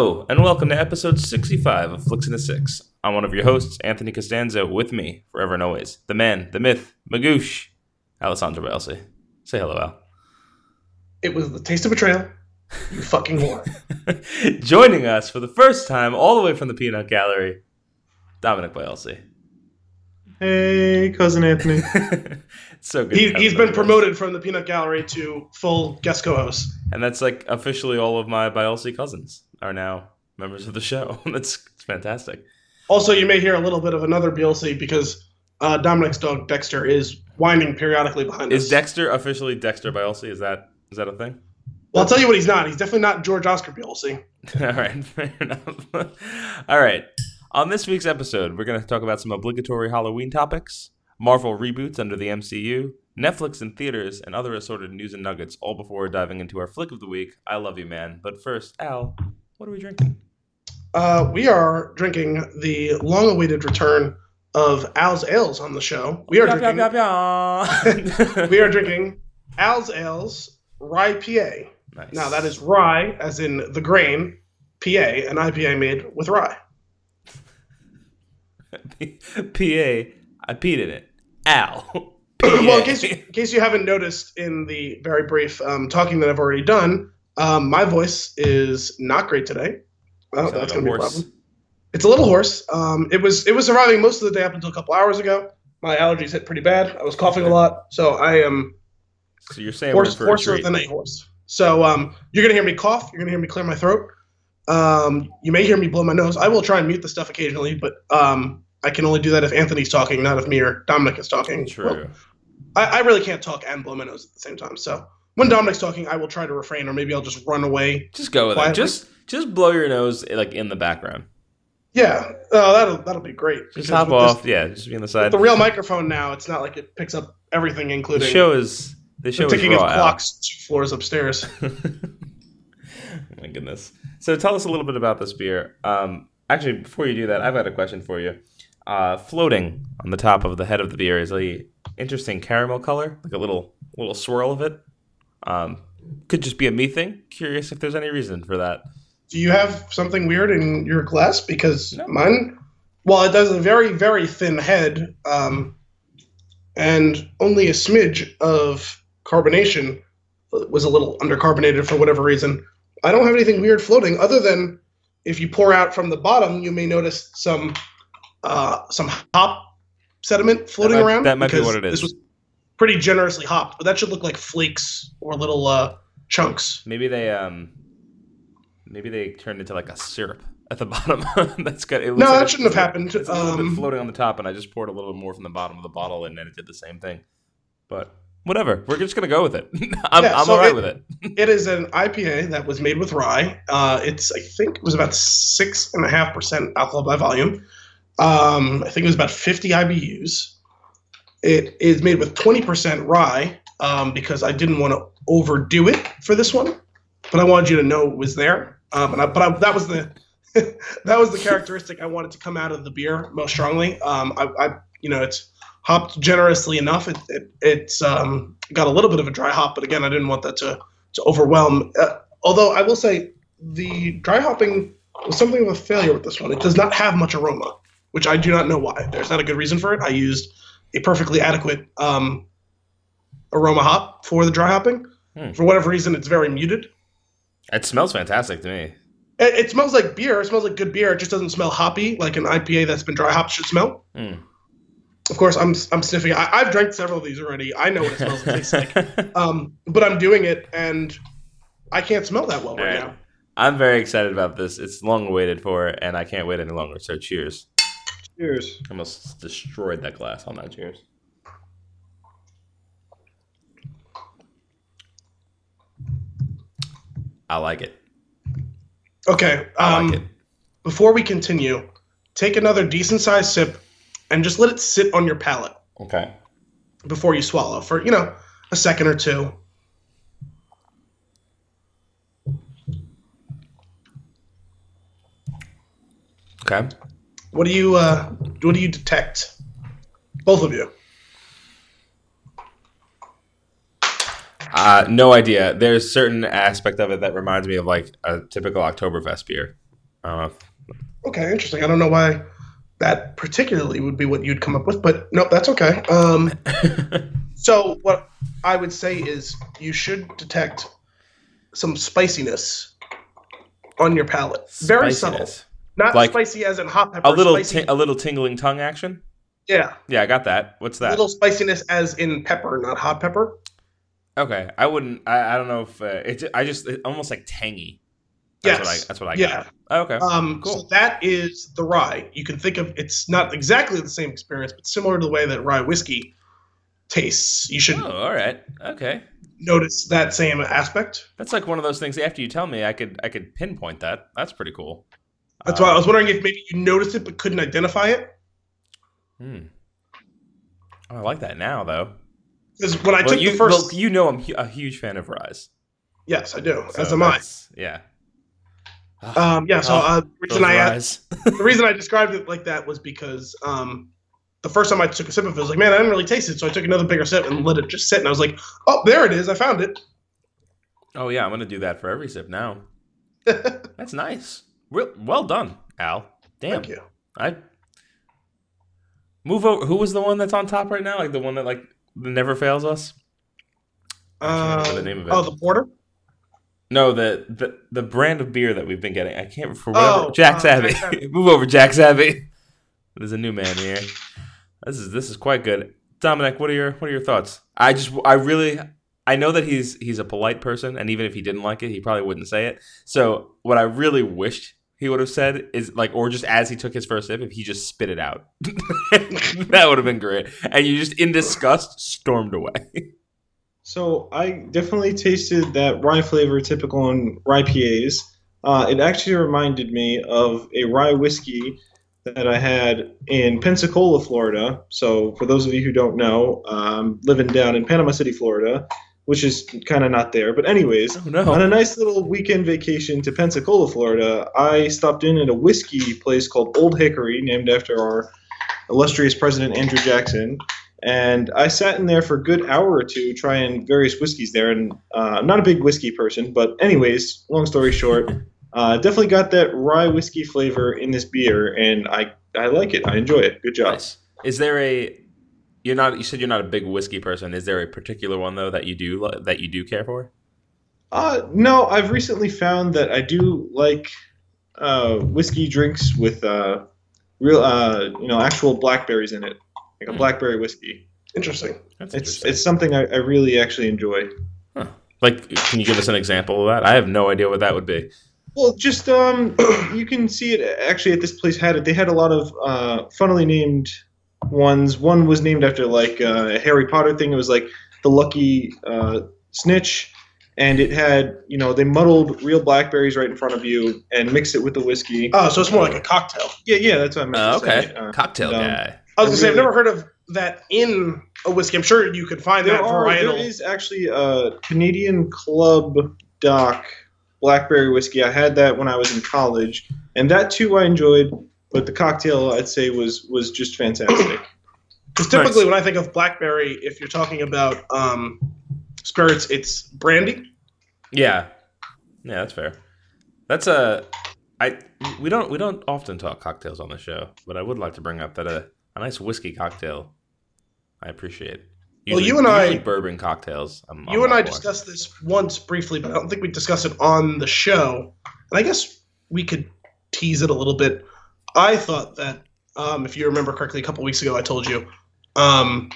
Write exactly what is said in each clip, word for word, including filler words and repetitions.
Hello, and welcome to episode sixty-five of Flicks in the Six. I'm one of your hosts, Anthony Costanzo, with me, forever and always, the man, the myth, Magoosh, Alessandro Bielsi. Say hello, Al. It was the taste of betrayal. You fucking whore. Joining us for the first time, all the way from the Peanut Gallery, Dominic Bielsi. Hey, cousin Anthony. It's so good. He, he's been promoted from the Peanut Gallery to full guest co-host. And that's like officially all of my Bielsi cousins are now members of the show. That's it's fantastic. Also, you may hear a little bit of another Bielsi because uh, Dominic's dog Dexter is whining periodically behind us. Is Dexter officially Dexter Bielsi? Is that is that a thing? Well, I'll tell you what he's not. He's definitely not George Oscar Bielsi. All right, fair enough. All right. On this week's episode, we're going to talk about some obligatory Halloween topics, Marvel reboots under the M C U, Netflix in theaters, and other assorted news and nuggets, all before diving into our flick of the week, I Love You Man. But first, Al, what are we drinking? Uh, we are drinking the long-awaited return of Al's Ales on the show. We are yeah, drinking yeah, yeah. We are drinking Al's Ales Rye P A. Nice. Now, that is rye, as in the grain, P A, an I P A made with rye. P A, I peed in it. Ow. Well, in case, you, in case you haven't noticed in the very brief um, talking that I've already done, um, my voice is not great today. Oh, that's going to be a problem. It's a little hoarse. Um, it was it was surviving most of the day up until a couple hours ago. My allergies hit pretty bad. I was coughing okay. a lot, so I am so you're saying hoarse, hoarser than a horse. So um, you're going to hear me cough. You're going to hear me clear my throat. Um, you may hear me blow my nose. I will try and mute the stuff occasionally, but um, I can only do that if Anthony's talking, not if me or Dominic is talking. True. Well, I, I really can't talk and blow my nose at the same time. So when Dominic's talking, I will try to refrain, or maybe I'll just run away. Just go with quietly. It. Just just blow your nose like in the background. Yeah, oh, that'll that'll be great. Just hop off. This, yeah, just be on the side. With the real microphone now, it's not like it picks up everything, including the show is the show the ticking is raw of clocks out. Two floors upstairs. Oh my goodness. So tell us a little bit about this beer. Um, actually, before you do that, I've got a question for you. Uh, floating on the top of the head of the beer is a interesting caramel color, like a little little swirl of it. Um, could just be a me thing. Curious if there's any reason for that. Do you have something weird in your glass? Because no. Mine, well, it does a very, very thin head um, and only a smidge of carbonation. It was a little undercarbonated for whatever reason. I don't have anything weird floating, other than if you pour out from the bottom, you may notice some uh, some hop sediment floating that might, around. That might be what it is. This was pretty generously hopped, but that should look like flakes or little uh, chunks. Maybe they um, maybe they turned into like a syrup at the bottom. That's good. It was no, like that a, shouldn't have happened. It's a little um, bit floating on the top, and I just poured a little bit more from the bottom of the bottle, and then it did the same thing. But whatever. We're just going to go with it. I'm, yeah, I'm so all right it, with it. It is an I P A that was made with rye. Uh, it's, I think, it was about six point five percent alcohol by volume. Um, I think it was about fifty I B Us. It is made with twenty percent rye um, because I didn't want to overdo it for this one, but I wanted you to know it was there. Um, and I, but I, that was the that was the characteristic I wanted to come out of the beer most strongly. Um, I, I, you know, it's hopped generously enough. It, it it's um, got a little bit of a dry hop, but again, I didn't want that to to overwhelm. Uh, although I will say the dry hopping was something of a failure with this one. It does not have much aroma, which I do not know why. There's not a good reason for it. I used a perfectly adequate um, aroma hop for the dry hopping. Hmm. For whatever reason, it's very muted. It smells fantastic to me. It, it smells like beer. It smells like good beer. It just doesn't smell hoppy like an I P A that's been dry hopped should smell. Hmm. Of course, I'm I'm sniffing. I, I've drank several of these already. I know what it smells and tastes like. Um, but I'm doing it, and I can't smell that well right, right now. I'm very excited about this. It's long awaited for, and I can't wait any longer. So cheers. Cheers. I almost destroyed that glass on that cheers. I like it. Okay. Um, I like it. Before we continue, take another decent-sized sip and just let it sit on your palate. Okay. Before you swallow for, you know, a second or two. Okay. What do you uh, what do you detect? Both of you. Uh, no idea. There's a certain aspect of it that reminds me of like a typical Oktoberfest beer. Uh, okay, interesting. I don't know why that particularly would be what you'd come up with, but no, that's okay. Um, so what I would say is you should detect some spiciness on your palate. Spiciness. Very subtle. Not like spicy as in hot pepper. A little, t- a little tingling tongue action? Yeah. Yeah, I got that. What's that? A little spiciness as in pepper, not hot pepper. Okay. I wouldn't, I, I don't know if, uh, it, I just, it, almost like tangy. That's yes. What I, that's what I yeah. got. Oh, okay. Um, cool. So that is the rye. You can think of, it's not exactly the same experience, but similar to the way that rye whiskey tastes. You should. Oh, all right. Okay. Notice that same aspect. That's like one of those things after you tell me, I could, I could pinpoint that. That's pretty cool. That's um, why I was wondering if maybe you noticed it, but couldn't identify it. Hmm. Oh, I like that now though. Because when I well, took you, the first, well, you know, I'm a huge fan of rye. Yes, I do. So as am I. Yeah. Um, yeah, so uh, the reason I asked, the reason I described it like that was because um, the first time I took a sip of it, I was like, man, I didn't really taste it. So I took another bigger sip and let it just sit. And I was like, oh, there it is. I found it. Oh, yeah. I'm going to do that for every sip now. That's nice. Real, well done, Al. Damn. Thank you. I move over. Who was the one that's on top right now? Like the one that like never fails us? I can't remember the name of it. Oh, the porter? No, the, the the brand of beer that we've been getting. I can't for whatever. Oh, Jack's uh, Abbey. Jack's Abbey. Move over, Jack's Abbey. There's a new man here. This is this is quite good. Dominic, what are your what are your thoughts? I just I really I know that he's he's a polite person, and even if he didn't like it, he probably wouldn't say it. So what I really wished he would have said is like, or just as he took his first sip, if he just spit it out, that would have been great. And you just in disgust stormed away. So I definitely tasted that rye flavor typical on rye P As. Uh, it actually reminded me of a rye whiskey that I had in Pensacola, Florida. So for those of you who don't know, I'm living down in Panama City, Florida, which is kind of not there. But anyways, oh, no. On a nice little weekend vacation to Pensacola, Florida, I stopped in at a whiskey place called Old Hickory, named after our illustrious president, Andrew Jackson. And I sat in there for a good hour or two trying various whiskeys there. And uh, I'm not a big whiskey person, but anyways, long story short, uh, definitely got that rye whiskey flavor in this beer. And I, I like it. I enjoy it. Good job. Nice. Is there a – you're not – you said you're not a big whiskey person. Is there a particular one, though, that you do that you do care for? Uh, no, I've recently found that I do like uh, whiskey drinks with uh, real uh, you know, actual blackberries in it. Like a blackberry whiskey. Interesting. That's interesting. It's it's something I, I really actually enjoy. Huh. Like, can you give us an example of that? I have no idea what that would be. Well, just um, you can see it actually at this place had it. They had a lot of uh, funnily named ones. One was named after like uh, a Harry Potter thing. It was like the Lucky uh, Snitch, and it had you know they muddled real blackberries right in front of you and mixed it with the whiskey. Oh, so it's more like a cocktail. Yeah, yeah, that's what I meant. Uh, okay, say. Uh, cocktail and, um, guy. I was going to say, I've never heard of that in a whiskey. I'm sure you could find there that are, varietal. There is actually a Canadian Club Dock blackberry whiskey. I had that when I was in college, and that too I enjoyed, but the cocktail I'd say was, was just fantastic. Because typically nice. When I think of blackberry, if you're talking about um, spirits, it's brandy. Yeah. Yeah, that's fair. That's a I, we don't we don't often talk cocktails on the show, but I would like to bring up that a A nice whiskey cocktail, I appreciate. Usually, well, you and I bourbon cocktails. I'm, you I'm and I watching. discussed this once briefly, but I don't think we discussed it on the show. And I guess we could tease it a little bit. I thought that, um, if you remember correctly, a couple weeks ago I told you um,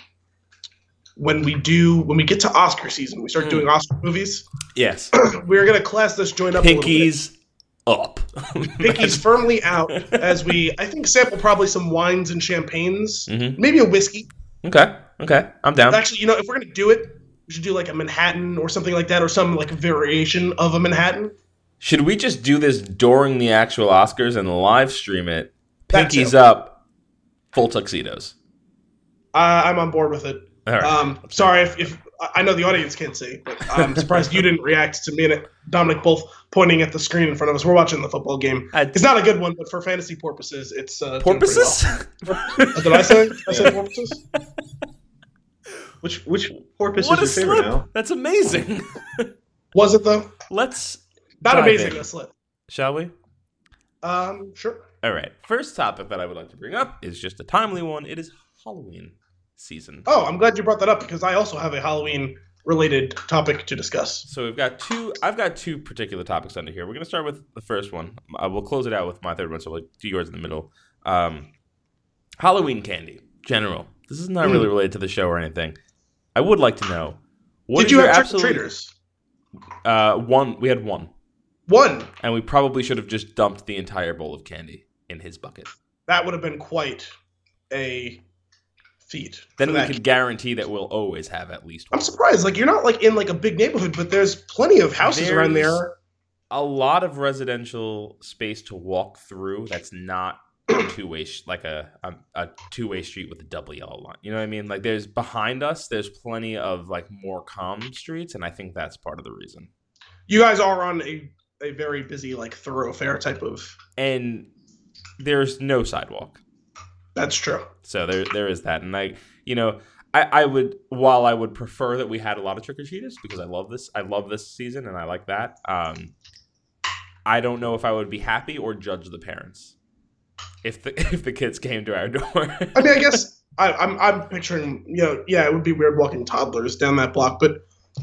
when we do when we get to Oscar season, we start mm. doing Oscar movies. Yes, we're gonna class this joint up. Pinkies. A little bit. Up. Pinkies firmly out as we, I think, sample probably some wines and champagnes, mm-hmm. maybe a whiskey. Okay, okay, I'm down. But actually, you know, if we're going to do it, we should do like a Manhattan or something like that, or some like variation of a Manhattan. Should we just do this during the actual Oscars and live stream it? Pinkies up, full tuxedos. Uh, I'm on board with it. All right. Um, sorry if, if I know the audience can't see, but I'm surprised you didn't react to me and Dominic both pointing at the screen in front of us. We're watching the football game. It's not a good one, but for fantasy purposes, it's uh, porpoises. Well. Did I say I said porpoises? Which which porpoise what is your favorite slip now? That's amazing. Was it though? Let's not amazing in. a slip. Shall we? Um, sure. All right. First topic that I would like to bring up is just a timely one. It is Halloween season. Oh, I'm glad you brought that up because I also have a Halloween related topic to discuss. So we've got two, I've got two particular topics under here. We're going to start with the first one. I will close it out with my third one. So like do yours in the middle. Um, Halloween candy, general. This is not mm. really related to the show or anything. I would like to know. What Did you have absolute, trick-or-treaters? Uh, one. We had one. One. And we probably should have just dumped the entire bowl of candy in his bucket. That would have been quite a feat. Then we could guarantee that we'll always have at least one. I'm surprised. Like you're not like in like a big neighborhood, but there's plenty of houses there's around there. A lot of residential space to walk through. That's not a two-way sh- like a, a a two-way street with a double yellow line. You know what I mean? Like there's behind us. There's plenty of like more calm streets, and I think that's part of the reason. You guys are on a. A very busy, like, thoroughfare type of... And there's no sidewalk. That's true. So there, there is that. And I, you know, I, I would... While I would prefer that we had a lot of trick-or-treaters, because I love this. I love this season, and I like that. Um, I don't know if I would be happy or judge the parents if the if the kids came to our door. I mean, I guess I, I'm, I'm picturing, you know, yeah, it would be weird walking toddlers down that block, but,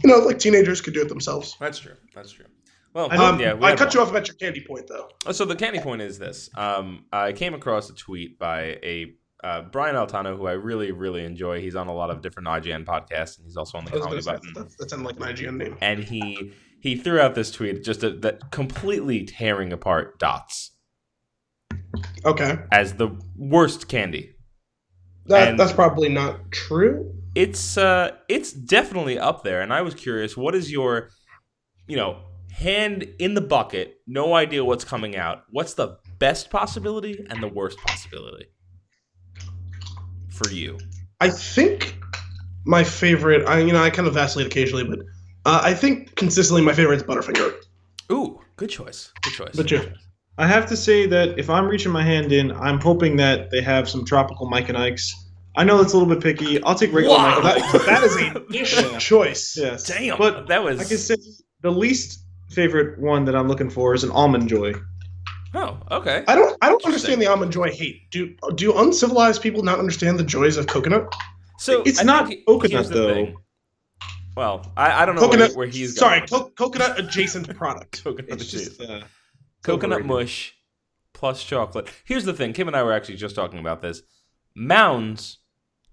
you know, like, teenagers could do it themselves. That's true. That's true. Well, um, yeah, we I cut one. you off about your candy point, though. So the candy point is this. Um, I came across a tweet by a uh, Brian Altano, who I really, really enjoy. He's on a lot of different I G N podcasts, and he's also on the Comedy Button. That's, that's in, like, an I G N name. And he he threw out this tweet just a, that completely tearing apart Dots. Okay. As the worst candy. That, that's probably not true. It's uh, it's definitely up there, and I was curious, what is your, you know... Hand in the bucket, no idea what's coming out. What's the best possibility and the worst possibility for you? I think my favorite, I you know, I kind of vacillate occasionally, but uh, I think consistently my favorite is Butterfinger. Ooh, good choice. Good choice. But yeah. I have to say that if I'm reaching my hand in, I'm hoping that they have some tropical Mike and Ike's. I know that's a little bit picky. I'll take regular wow. Mike and Ike's. That is a yeah. choice. Yes. Damn. But that was. I can say the least favorite one that I'm looking for is an Almond Joy. Oh, okay. I don't I don't understand the Almond Joy hate. Do do uncivilized people not understand the joys of coconut? So it's I not coconut though. Well, I, I don't know coconut, where, where he's sorry, going. Sorry, co- coconut adjacent product. coconut it's adjacent. Just, uh, coconut mush plus chocolate. Here's the thing. Kim and I were actually just talking about this. Mounds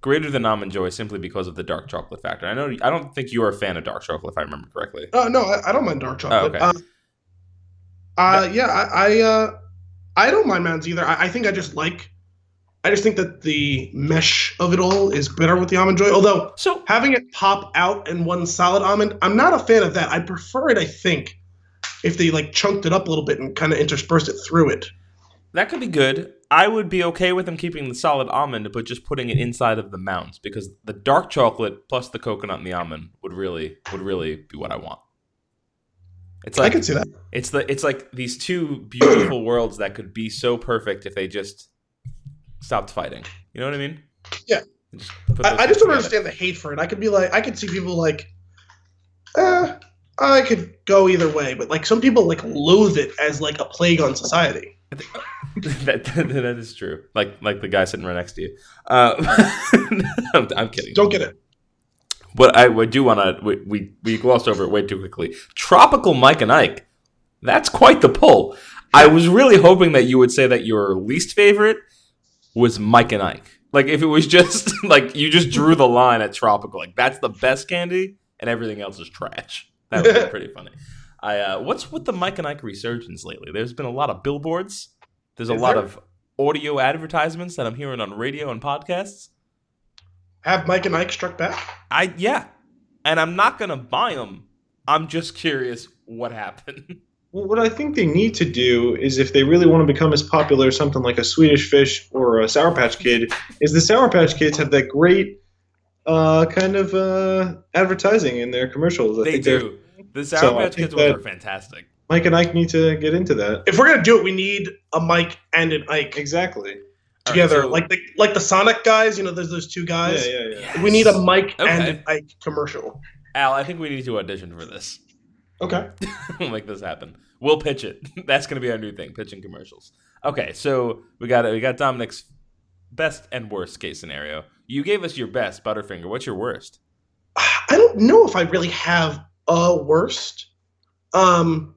greater than Almond Joy simply because of the dark chocolate factor. I know. I don't think you're a fan of dark chocolate, if I remember correctly. Oh uh, no, I, I don't mind dark chocolate. Oh, okay. Uh, uh, yeah, I I, uh, I don't mind Mounds either. I, I think I just like. I just think that the mesh of it all is better with the Almond Joy. Although, so having it pop out in one solid almond, I'm not a fan of that. I prefer it. I think if they like chunked it up a little bit and kind of interspersed it through it. That could be good. I would be okay with them keeping the solid almond, but just putting it inside of the mounds because the dark chocolate plus the coconut and the almond would really would really be what I want. It's like I can see that. It's the it's like these two beautiful worlds that could be so perfect if they just stopped fighting. You know what I mean? Yeah. Just I, I just don't understand it. The hate for it. I could be like I could see people like, eh, I could go either way, but like some people like loathe it as like a plague on society. that, that, that is true. Like like the guy sitting right next to you. Uh, I'm, I'm kidding. Don't get it. But I we do want to. We, we we glossed over it way too quickly. Tropical Mike and Ike. That's quite the pull. I was really hoping that you would say that your least favorite was Mike and Ike. Like if it was just like you just drew the line at tropical. Like that's the best candy, and everything else is trash. That would be pretty funny. I, uh, what's with the Mike and Ike resurgence lately? There's been a lot of billboards. There's a Is lot there? of audio advertisements that I'm hearing on radio and podcasts. Have Mike and Ike struck back? I yeah, and I'm not gonna buy them. I'm just curious what happened. Well, what I think they need to do is if they really want to become as popular, something like a Swedish Fish or a Sour Patch Kid, is the Sour Patch Kids have that great uh, kind of uh, advertising in their commercials. I they think do. The Sour so Patch Kids ones are fantastic. Mike and Ike need to get into that. If we're going to do it, we need a Mike and an Ike. Exactly. Together. Right, so like the like the Sonic guys, you know, there's those two guys. Yeah, yeah, yeah. Yes. We need a Mike okay. and an Ike commercial. Al, I think we need to audition for this. Okay. We'll make this happen. We'll pitch it. That's going to be our new thing, pitching commercials. Okay, so we got we got Dominic's best and worst case scenario. You gave us your best, Butterfinger. What's your worst? I don't know if I really have a worst. Um,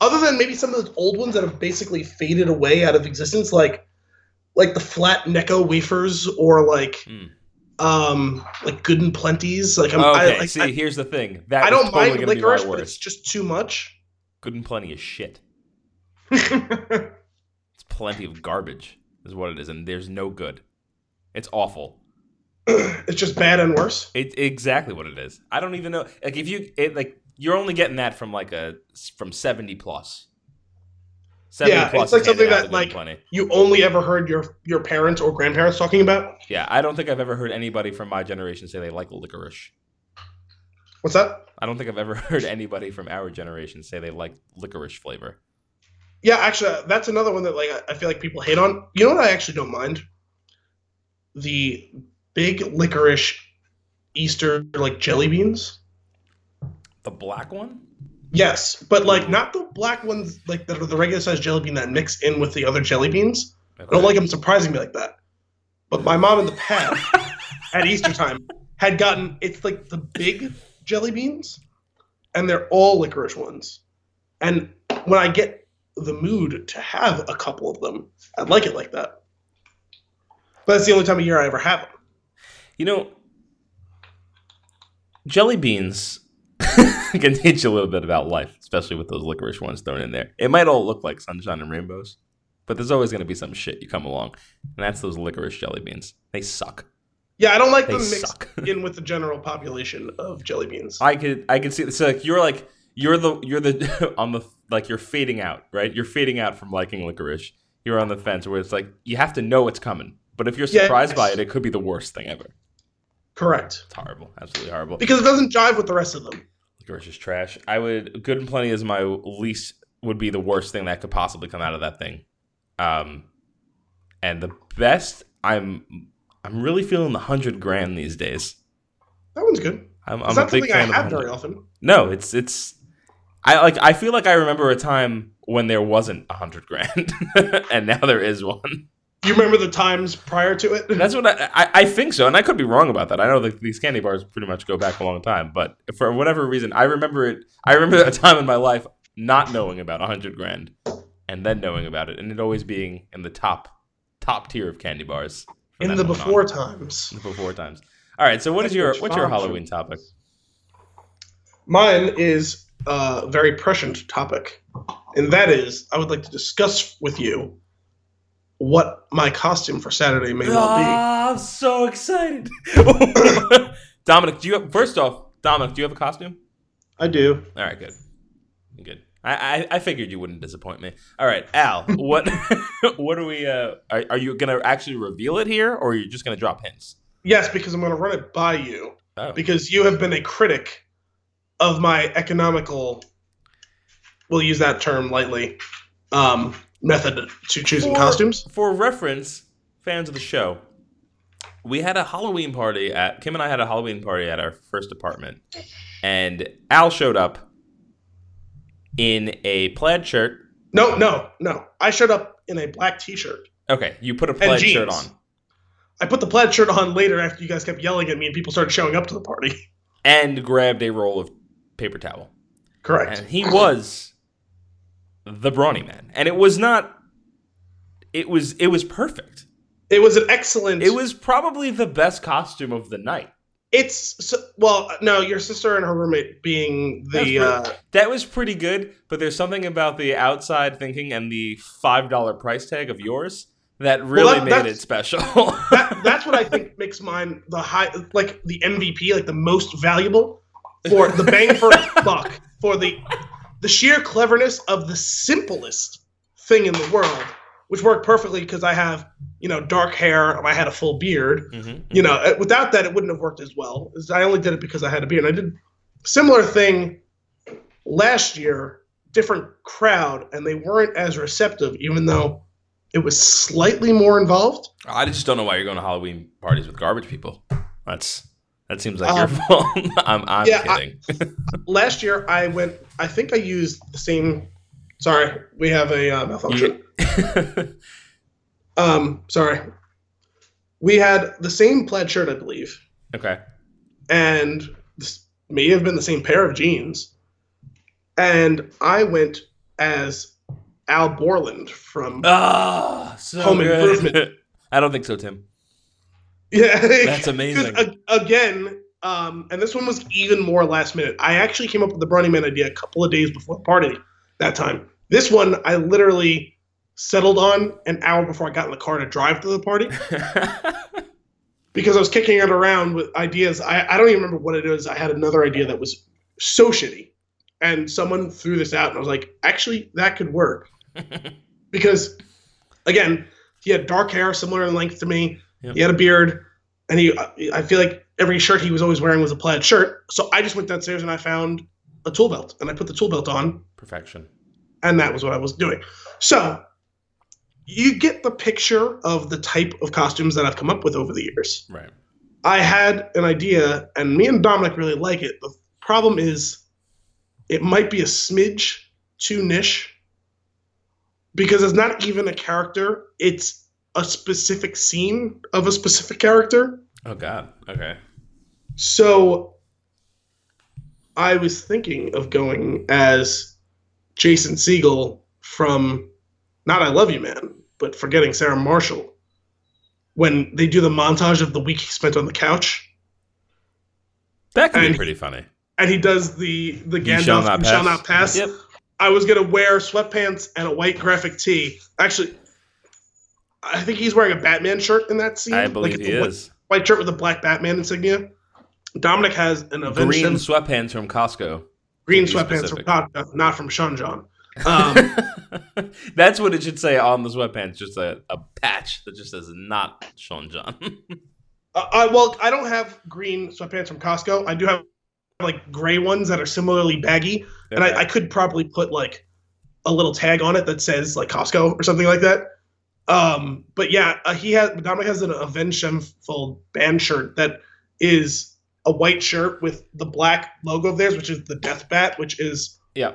other than maybe some of those old ones that have basically faded away out of existence, like like the flat Necco wafers or like mm. um like Good and Plenty's. Like I'm, okay, I, like, see, I, here's the thing. That I don't totally mind licorice, but it's just too much. Good and Plenty is shit. It's plenty of garbage, is what it is, and there's no good. It's awful. It's just bad and worse. It's exactly what it is. I don't even know. Like if you it, like. You're only getting that from like a from seventy plus. seventy yeah, plus it's like something that like plenty. You only ever heard your your parents or grandparents talking about. Yeah, I don't think I've ever heard anybody from my generation say they like licorice. What's that? I don't think I've ever heard anybody from our generation say they like licorice flavor. Yeah, actually, that's another one that like I feel like people hate on. You know what I actually don't mind? The big licorice Easter like jelly beans. The black one? Yes, but like not the black ones like that are the regular size jelly bean that mix in with the other jelly beans. Okay. I don't like them surprising me like that. But my mom in the past at Easter time had gotten it's like the big jelly beans and they're all licorice ones. And when I get the mood to have a couple of them, I'd like it like that. But that's the only time of year I ever have them. You know, jelly beans can teach you a little bit about life, especially with those licorice ones thrown in there. It might all look like sunshine and rainbows, but there's always going to be some shit you come along, and that's those licorice jelly beans. They suck. Yeah, I don't like they them mixed suck. in with the general population of jelly beans. I could, I could see. It's like you're like you're the you're the on the like you're fading out, right? You're fading out from liking licorice. You're on the fence where it's like you have to know it's coming, but if you're surprised yeah, by it, it could be the worst thing ever. Correct. It's horrible. Absolutely horrible. Because it doesn't jive with the rest of them. Licorice is trash. I would, Good and Plenty is my least, would be the worst thing that could possibly come out of that thing. Um, and the best, I'm I'm really feeling the hundred grand these days. That one's good. I'm, I'm a big fan of it. It's not something I have very often. No, it's, it's, I like, I feel like I remember a time when there wasn't a hundred grand and now there is one. You remember the times prior to it? That's what I, I I think so, and I could be wrong about that. I know that these candy bars pretty much go back a long time, but for whatever reason, I remember it. I remember a time in my life not knowing about a hundred grand, and then knowing about it, and it always being in the top top tier of candy bars. In the before on. times. In the before times. All right. So what That's is your what's your Halloween topic? Mine is a very prescient topic, and that is I would like to discuss with you what my costume for Saturday may not be. Oh, I'm so excited. Dominic, do you have, first off, Dominic, do you have a costume? I do. All right, good. Good. I, I, I figured you wouldn't disappoint me. All right, Al, what what are we, uh, are, are you going to actually reveal it here, or are you just going to drop hints? Yes, because I'm going to run it by you. Oh. Because you have been a critic of my economical, we'll use that term lightly, um, method to choosing for, costumes. For reference, fans of the show, we had a Halloween party at Kim and I had a Halloween party at our first apartment, and Al showed up in a plaid shirt. No, no, no. I showed up in a black T-shirt. Okay, you put a plaid shirt on. I put the plaid shirt on later after you guys kept yelling at me and people started showing up to the party. And grabbed a roll of paper towel. Correct. And he was the Brawny Man. And it was not, it was, it was perfect. It was an excellent. It was probably the best costume of the night. It's, so, well, no, your sister and her roommate being the. That was, pretty, uh, that was pretty good, but there's something about the outside thinking and the five dollars price tag of yours that really well, that, made it special. that, that's what I think makes mine the high, like the M V P, like the most valuable for the bang for buck for the. The sheer cleverness of the simplest thing in the world, which worked perfectly because I have, you know, dark hair and I had a full beard. Mm-hmm, you know, mm-hmm. Without that, it wouldn't have worked as well. I only did it because I had a beard. And I did a similar thing last year, different crowd, and they weren't as receptive, even though it was slightly more involved. I just don't know why you're going to Halloween parties with garbage people. That's That seems like um, your fault. I'm, I'm yeah, kidding. I, last year, I went, I think I used the same. Sorry, we have a uh, malfunction. Yeah. um, sorry. We had the same plaid shirt, I believe. Okay. And this may have been the same pair of jeans. And I went as Al Borland from oh, so Home good. Improvement. I don't think so, Tim. Yeah, that's amazing. A, again, um, and this one was even more last minute. I actually came up with the Brownie Man idea a couple of days before the party that time. This one I literally settled on an hour before I got in the car to drive to the party because I was kicking it around with ideas. I, I don't even remember what it was. I had another idea that was so shitty, and someone threw this out, and I was like, actually, that could work because, again, he had dark hair similar in length to me. Yep. He had a beard, and he I feel like every shirt he was always wearing was a plaid shirt. So I just went downstairs and I found a tool belt, and I put the tool belt on. Perfection. And that was what I was doing. So you get the picture of the type of costumes that I've come up with over the years. Right. I had an idea, and me and Dominic really like it. The problem is it might be a smidge too niche because it's not even a character. It's a specific scene of a specific character. Oh, God. Okay. So I was thinking of going as Jason Siegel from not I Love You Man, but Forgetting Sarah Marshall, when they do the montage of the week he spent on the couch. That could be pretty he, funny. And he does the, the Gandalf, you shall not, you pass. Shall not pass. Yep. I was going to wear sweatpants and a white graphic tee. Actually, I think he's wearing a Batman shirt in that scene. I believe like he is. White, white shirt with a black Batman insignia. Dominic has an Avenger. Green sweatpants from Costco. Green sweatpants specific. from Costco, not from Sean John. Um, That's what it should say on the sweatpants, just a, a patch that just says not Sean John. uh, I, well, I don't have green sweatpants from Costco. I do have like gray ones that are similarly baggy. Okay. And I, I could probably put like a little tag on it that says like Costco or something like that. Um, but yeah, uh, he has Dominic has an Avenged Sevenfold band shirt that is a white shirt with the black logo of theirs, which is the Death Bat, which is yeah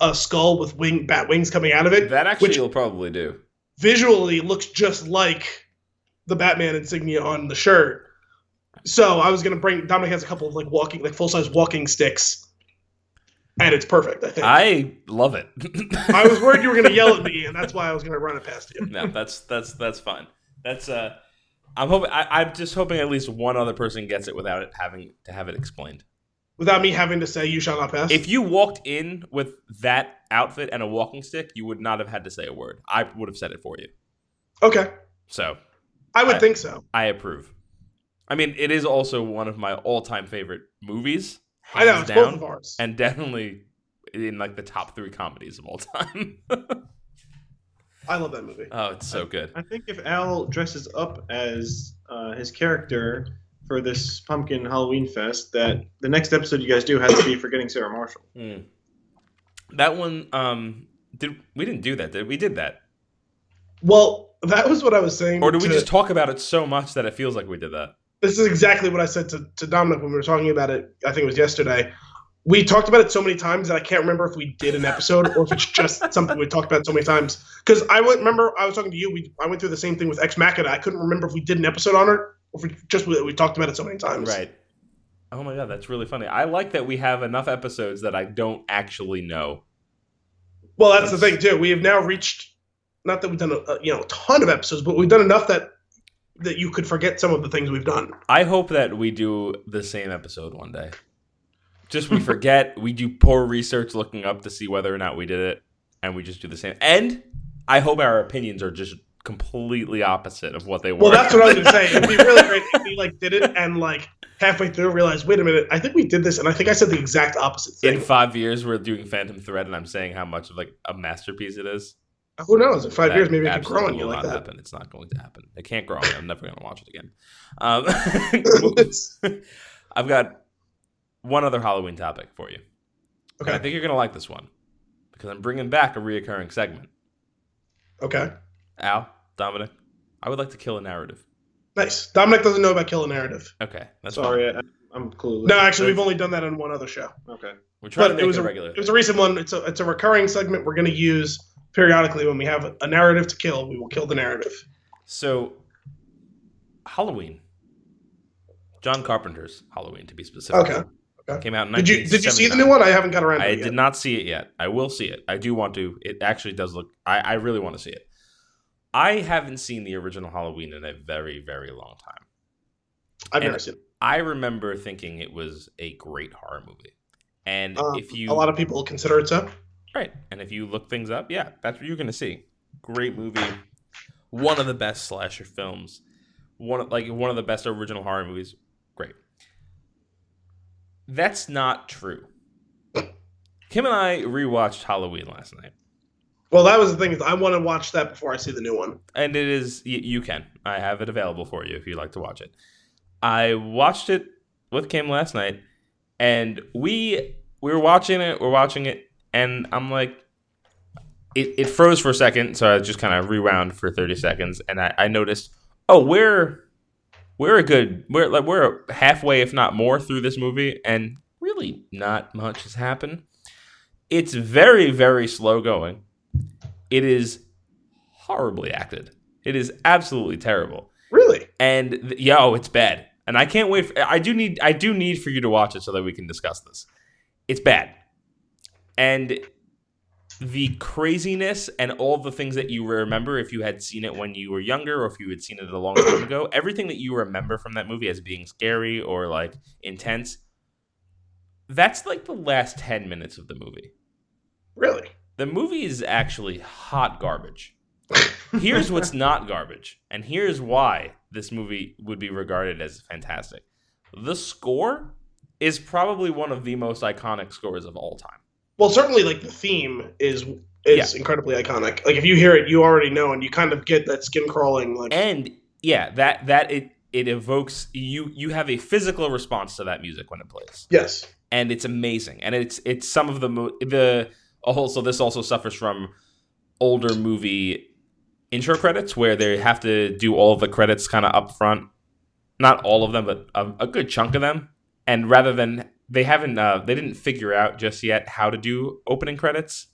a skull with wing bat wings coming out of it. That actually you'll probably do. Visually looks just like the Batman insignia on the shirt. So I was gonna bring Dominic has a couple of like walking like full size walking sticks. And it's perfect, I think. I love it. I was worried you were going to yell at me, and that's why I was going to run it past you. No, that's that's that's fine. That's uh, I'm hoping. I, I'm just hoping at least one other person gets it without it having to have it explained. Without me having to say, "You shall not pass." If you walked in with that outfit and a walking stick, you would not have had to say a word. I would have said it for you. Okay. So. I would I, think so. I approve. I mean, it is also one of my all-time favorite movies. I know, it's both of ours. And definitely in like the top three comedies of all time. I love that movie. Oh, it's so I, good. I think if Al dresses up as uh, his character for this pumpkin Halloween fest, that the next episode you guys do has to be Forgetting Sarah Marshall. Mm. That one, um, did we didn't do that, did we? We did that. Well, that was what I was saying. Or did to... we just talk about it so much that it feels like we did that? This is exactly what I said to, to Dominic when we were talking about it. I think it was yesterday. We talked about it so many times that I can't remember if we did an episode or if it's just something we talked about so many times. Because I went, remember I was talking to you. We I went through the same thing with Ex Machina. I couldn't remember if we did an episode on it or if we just we, we talked about it so many times. Right. Oh my God, that's really funny. I like that we have enough episodes that I don't actually know. Well, that's, that's... the thing too. We have now reached, not that we've done a, a you know a ton of episodes, but we've done enough that. That you could forget some of the things we've done. I hope that we do the same episode one day. Just we forget, we do poor research looking up to see whether or not we did it, and we just do the same. And I hope our opinions are just completely opposite of what they were. Well, that's what I was going to say. It'd be really great if we like, did it and like halfway through realized, wait a minute, I think we did this, and I think I said the exact opposite thing. In five years, we're doing Phantom Thread, and I'm saying how much of like a masterpiece it is. Who knows? In five that years, maybe it could grow on you like that. Happen. It's not going to happen. It can't grow on me. I'm never going to watch it again. Um, I've got one other Halloween topic for you. Okay. And I think you're going to like this one because I'm bringing back a reoccurring segment. Okay. Al, Dominic, I would like to kill a narrative. Nice. Dominic doesn't know about kill a narrative. Okay. That's Sorry, I, I'm clueless. No, actually, we've only done that on one other show. Okay. We're trying but to make it was a regular. It was a recent one. It's a it's a recurring segment we're going to use periodically when we have a narrative to kill. We will kill the narrative. So, Halloween. John Carpenter's Halloween, to be specific. Okay. Okay. Came out in did you Did you see the new one? I haven't got around to it yet. I did not see it yet. I will see it. I do want to. It actually does look... I, I really want to see it. I haven't seen the original Halloween in a very, very long time. I've and never seen it. I remember thinking it was a great horror movie. And um, if you... A lot of people consider it so. Right. And if you look things up, yeah, that's what you're going to see. Great movie. One of the best slasher films. One of, like one of the best original horror movies. Great. That's not true. Kim and I rewatched Halloween last night. Well, that was the thing. Is I want to watch that before I see the new one. And it is... You, you can. I have it available for you if you'd like to watch it. I watched it with Kim last night. And we we were watching it. We're watching it. And I'm like... It, it froze for a second. So I just kind of rewound for thirty seconds. And I, I noticed... Oh, we're... We're a good, we're like we're halfway, if not more, through this movie, and really not much has happened. It's very, very slow going. It is horribly acted. It is absolutely terrible. Really? And yo, it's bad. And I can't wait. For, I do need, I do need for you to watch it so that we can discuss this. It's bad, and the craziness and all the things that you remember if you had seen it when you were younger or if you had seen it a long time ago, everything that you remember from that movie as being scary or like intense, that's like the last ten minutes of the movie. Really? The movie is actually hot garbage. Here's what's not garbage, and here's why this movie would be regarded as fantastic. The score is probably one of the most iconic scores of all time. Well, certainly, like, the theme is is yeah. incredibly iconic. Like, if you hear it, you already know, and you kind of get that skin-crawling, like... And, yeah, that that it it evokes... You you have a physical response to that music when it plays. Yes. And it's amazing. And it's it's some of the... Mo- the also, this also suffers from older movie intro credits, where they have to do all the credits kind of up front. Not all of them, but a, a good chunk of them. And rather than... They haven't. Uh, they didn't figure out just yet how to do opening credits.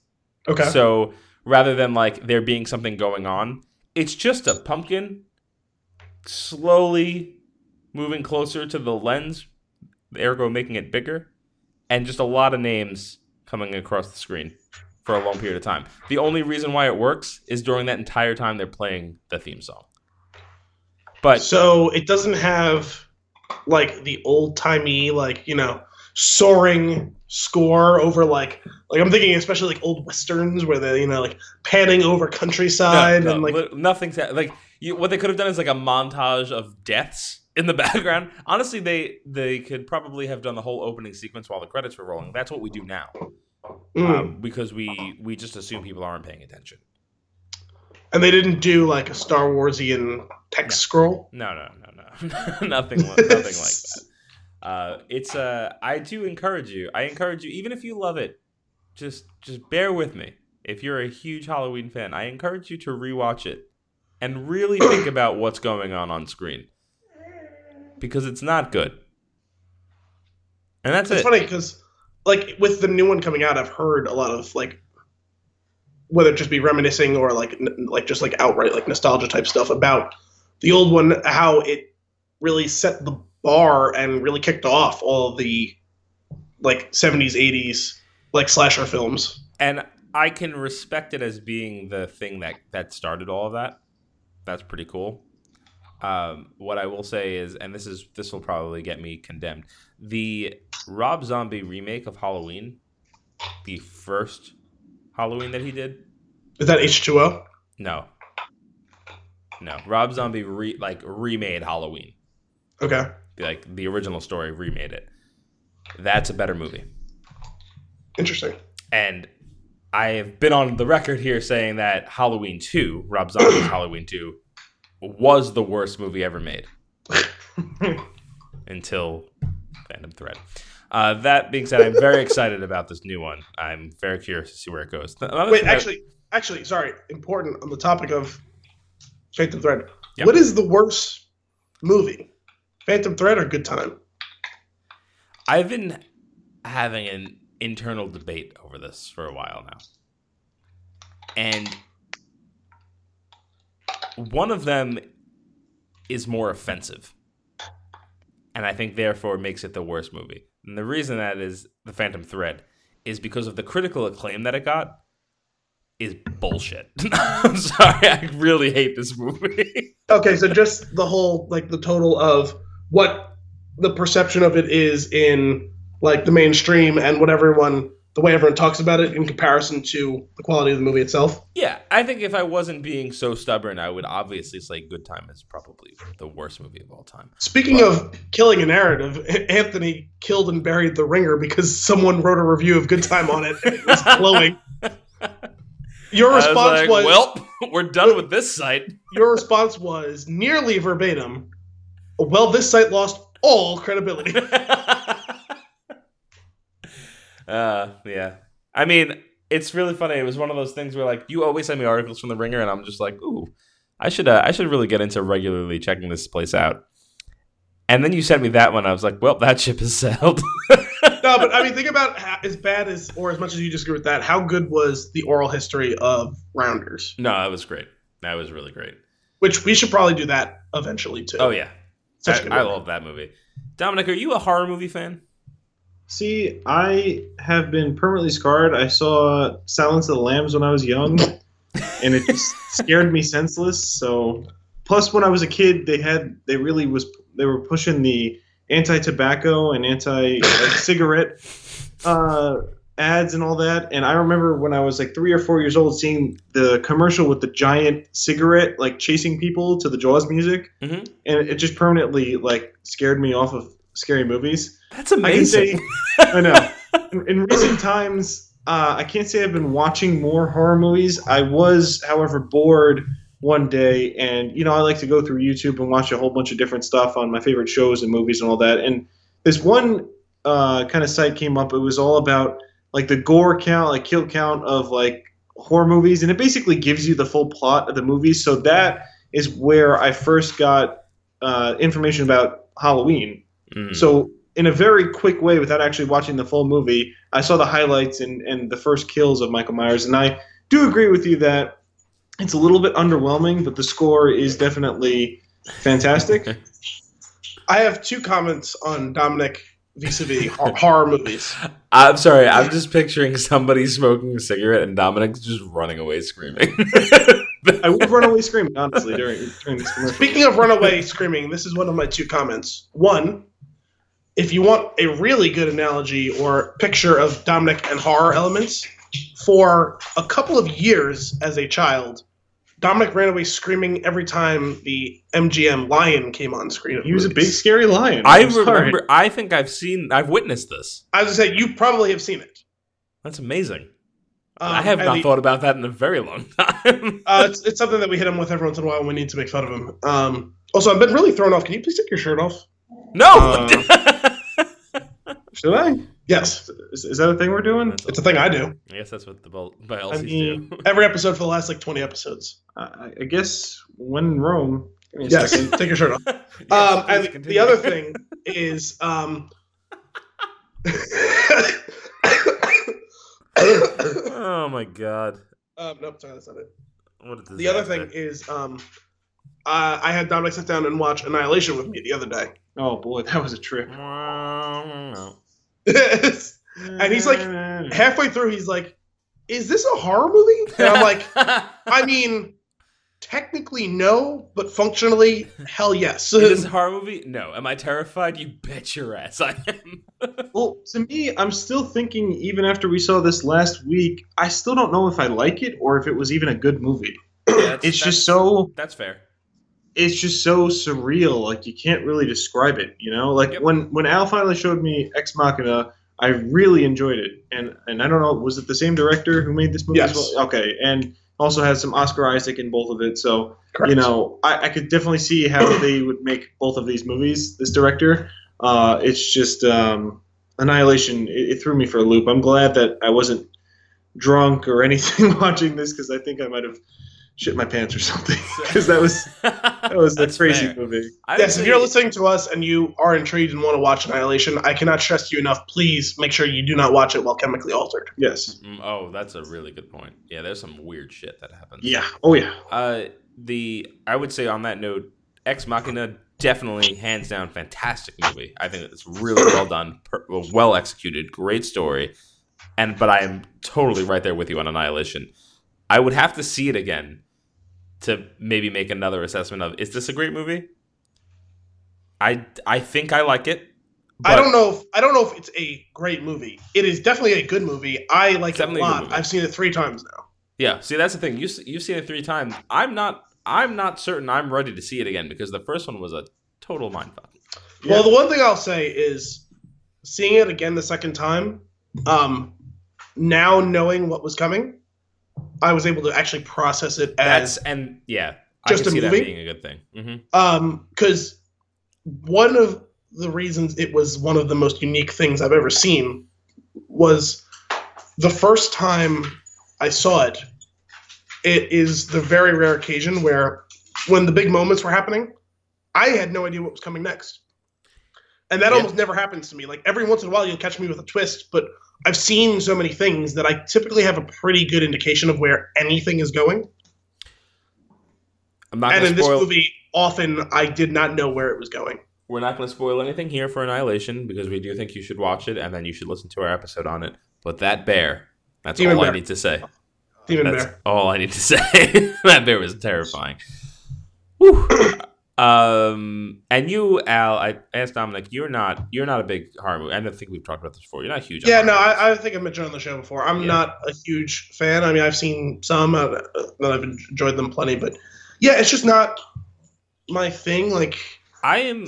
Okay. So rather than like there being something going on, it's just a pumpkin slowly moving closer to the lens, ergo making it bigger, and just a lot of names coming across the screen for a long period of time. The only reason why it works is during that entire time they're playing the theme song. But so it doesn't have like the old timey, like you know. soaring score over like like I'm thinking especially like old westerns where they you know like panning over countryside no, no, and like li- nothing's ha- like you, what they could have done is like a montage of deaths in the background. Honestly, they they could probably have done the whole opening sequence while the credits were rolling. That's what we do now mm. um, because we we just assume people aren't paying attention. And they didn't do like a Star Warsian text no. scroll. No, no, no, no, nothing, nothing like that. Uh, it's uh, I do encourage you. I encourage you, even if you love it, just just bear with me. If you're a huge Halloween fan, I encourage you to rewatch it and really think about what's going on on screen because it's not good. And that's it's it. It's funny because, like, with the new one coming out, I've heard a lot of like, whether it just be reminiscing or like n- like just like outright like nostalgia type stuff about the old one, how it really set the bar and really kicked off all the like seventies, eighties like slasher films. And I can respect it as being the thing that, that started all of that. That's pretty cool. Um, what I will say is, and this is this will probably get me condemned, the Rob Zombie remake of Halloween, the first Halloween that he did. Is that H two O? No. No. Rob Zombie re- like remade Halloween. Okay. Like the original story remade it. That's a better movie. Interesting. And I have been on the record here saying that Halloween two, Rob Zombie's Halloween two, was the worst movie ever made. Until Phantom Thread. Uh, that being said, I'm very excited about this new one. I'm very curious to see where it goes. Another Wait, actually, I... actually, sorry. Important on the topic of Phantom Thread. Yep. What is the worst movie? Phantom Thread or Good Time? I've been having an internal debate over this for a while now. And one of them is more offensive. And I think therefore makes it the worst movie. And the reason that is The Phantom Thread is because of the critical acclaim that it got is bullshit. I'm sorry. I really hate this movie. Okay. So just the whole, like the total of what the perception of it is in like the mainstream and what everyone, the way everyone talks about it in comparison to the quality of the movie itself. Yeah. I think if I wasn't being so stubborn, I would obviously say Good Time is probably the worst movie of all time. Speaking but, of killing a narrative, Anthony killed and buried The Ringer because someone wrote a review of Good Time on it. And it was glowing. Your response was, like, was well, we're done with this site. Your response was nearly verbatim. Well, this site lost all credibility. uh, yeah. I mean, it's really funny. It was one of those things where, like, you always send me articles from The Ringer, and I'm just like, ooh, I should, uh, I should really get into regularly checking this place out. And then you sent me that one. I was like, well, that ship has sailed. No, but I mean, think about how, as bad as, or as much as you disagree with that, how good was the oral history of Rounders? No, that was great. That was really great. Which we should probably do that eventually, too. Oh, yeah. Such I, I love that movie. Dominic, are you a horror movie fan? See, I have been permanently scarred. I saw Silence of the Lambs when I was young, and it just scared me senseless. So, plus, when I was a kid, they had, they really was, they were pushing the anti-tobacco and anti-cigarette uh, ads and all that. And I remember when I was like three or four years old seeing the commercial with the giant cigarette like chasing people to the Jaws music. Mm-hmm. And it just permanently like scared me off of scary movies. That's amazing. I, can say, I know. In, in recent times, uh, I can't say I've been watching more horror movies. I was, however, bored one day, and you know, I like to go through YouTube and watch a whole bunch of different stuff on my favorite shows and movies and all that. And this one uh, kind of site came up. It was all about like the gore count, like kill count of like horror movies, and it basically gives you the full plot of the movie. So that is where I first got uh, information about Halloween. Mm. So in a very quick way, without actually watching the full movie, I saw the highlights and and the first kills of Michael Myers, and I do agree with you that it's a little bit underwhelming, but the score is definitely fantastic. I have two comments on Dominic vis-a-vis horror movies. I'm sorry. I'm just picturing somebody smoking a cigarette and Dominic's just running away screaming. I would run away screaming, honestly, during, during this commercial. Speaking of runaway screaming, this is one of my two comments. One, if you want a really good analogy or picture of Dominic and horror elements, for a couple of years as a child, Dominic ran away screaming every time the M G M lion came on screen. He was a big, scary lion. I remember. I think I've seen, I've witnessed this. I was going to say, you probably have seen it. That's amazing. Um, I have not the, thought about that in a very long time. uh, it's, it's something that we hit him with every once in a while when we need to make fun of him. Um, also, I've been really thrown off. Can you please take your shirt off? No! Uh, should I? Yes. Is, is that a thing we're doing? That's it's a thing I do. I guess that's what the Bielsis I mean, do. Every episode for the last like twenty episodes. Uh, I guess when in Rome. Yes. Take your shirt off. Yes, um, and continue. The other thing is um, oh my God. Um, nope. Sorry, that's not it. What the other thing is um, uh, I had Dominic sit down and watch Annihilation with me the other day. Oh boy. That was a trip. And he's like, halfway through, he's like, is this a horror movie? And I'm like, I mean, technically no, but functionally, hell yes. Is this a horror movie? No. Am I terrified? You bet your ass I am. Well, to me, I'm still thinking, even after we saw this last week, I still don't know if I like it or if it was even a good movie. Yeah, it's just so... That's fair. It's just so surreal, like you can't really describe it, you know? Like yep. when, when Al finally showed me Ex Machina, I really enjoyed it. And and I don't know, was it the same director who made this movie yes. as well? Okay, and also has some Oscar Isaac in both of it. So, correct. You know, I, I could definitely see how they would make both of these movies, this director. Uh, it's just um, Annihilation, it, it threw me for a loop. I'm glad that I wasn't drunk or anything watching this because I think I might have shit my pants or something, because that was that was a crazy fair. movie. I yes, if you're listening to us and you are intrigued and want to watch Annihilation, I cannot stress you enough. Please make sure you do not watch it while chemically altered. Yes. Oh, that's a really good point. Yeah, there's some weird shit that happens. Yeah. Oh, yeah. Uh, the I would say on that note, Ex Machina, definitely, hands down, fantastic movie. I think it's really well done, per- well executed, great story. And but I am totally right there with you on Annihilation. I would have to see it again to maybe make another assessment of, is this a great movie? I, I think I like it. I don't know if, I don't know if it's a great movie. It is definitely a good movie. I like it a lot. I've seen it three times now. Yeah, see, that's the thing. You you've seen it three times. I'm not I'm not certain I'm ready to see it again, because the first one was a total mindfuck. Yeah. Well, the one thing I'll say is, seeing it again the second time, um, now knowing what was coming, I was able to actually process it as That's, and yeah, just I can a see movie. That being a good thing. Mm-hmm. Um, because one of the reasons it was one of the most unique things I've ever seen was the first time I saw it. It is the very rare occasion where, when the big moments were happening, I had no idea what was coming next, and that yeah. almost never happens to me. Like, every once in a while, you'll catch me with a twist, but I've seen so many things that I typically have a pretty good indication of where anything is going. I'm not and in spoil- this movie, often I did not know where it was going. We're not going to spoil anything here for Annihilation, because we do think you should watch it, and then you should listen to our episode on it. But that bear, that's Demon all bear. I need to say. Demon that's bear. all I need to say. That bear was terrifying. Whew. Um, and you, Al, I asked Dominic, you're not you're not a big horror movie. I don't think we've talked about this before. You're not huge. Yeah, no, I, I think I've mentioned on the show before. I'm yeah. not a huge fan. I mean, I've seen some uh, that I've enjoyed them plenty, but yeah, it's just not my thing. Like, I am,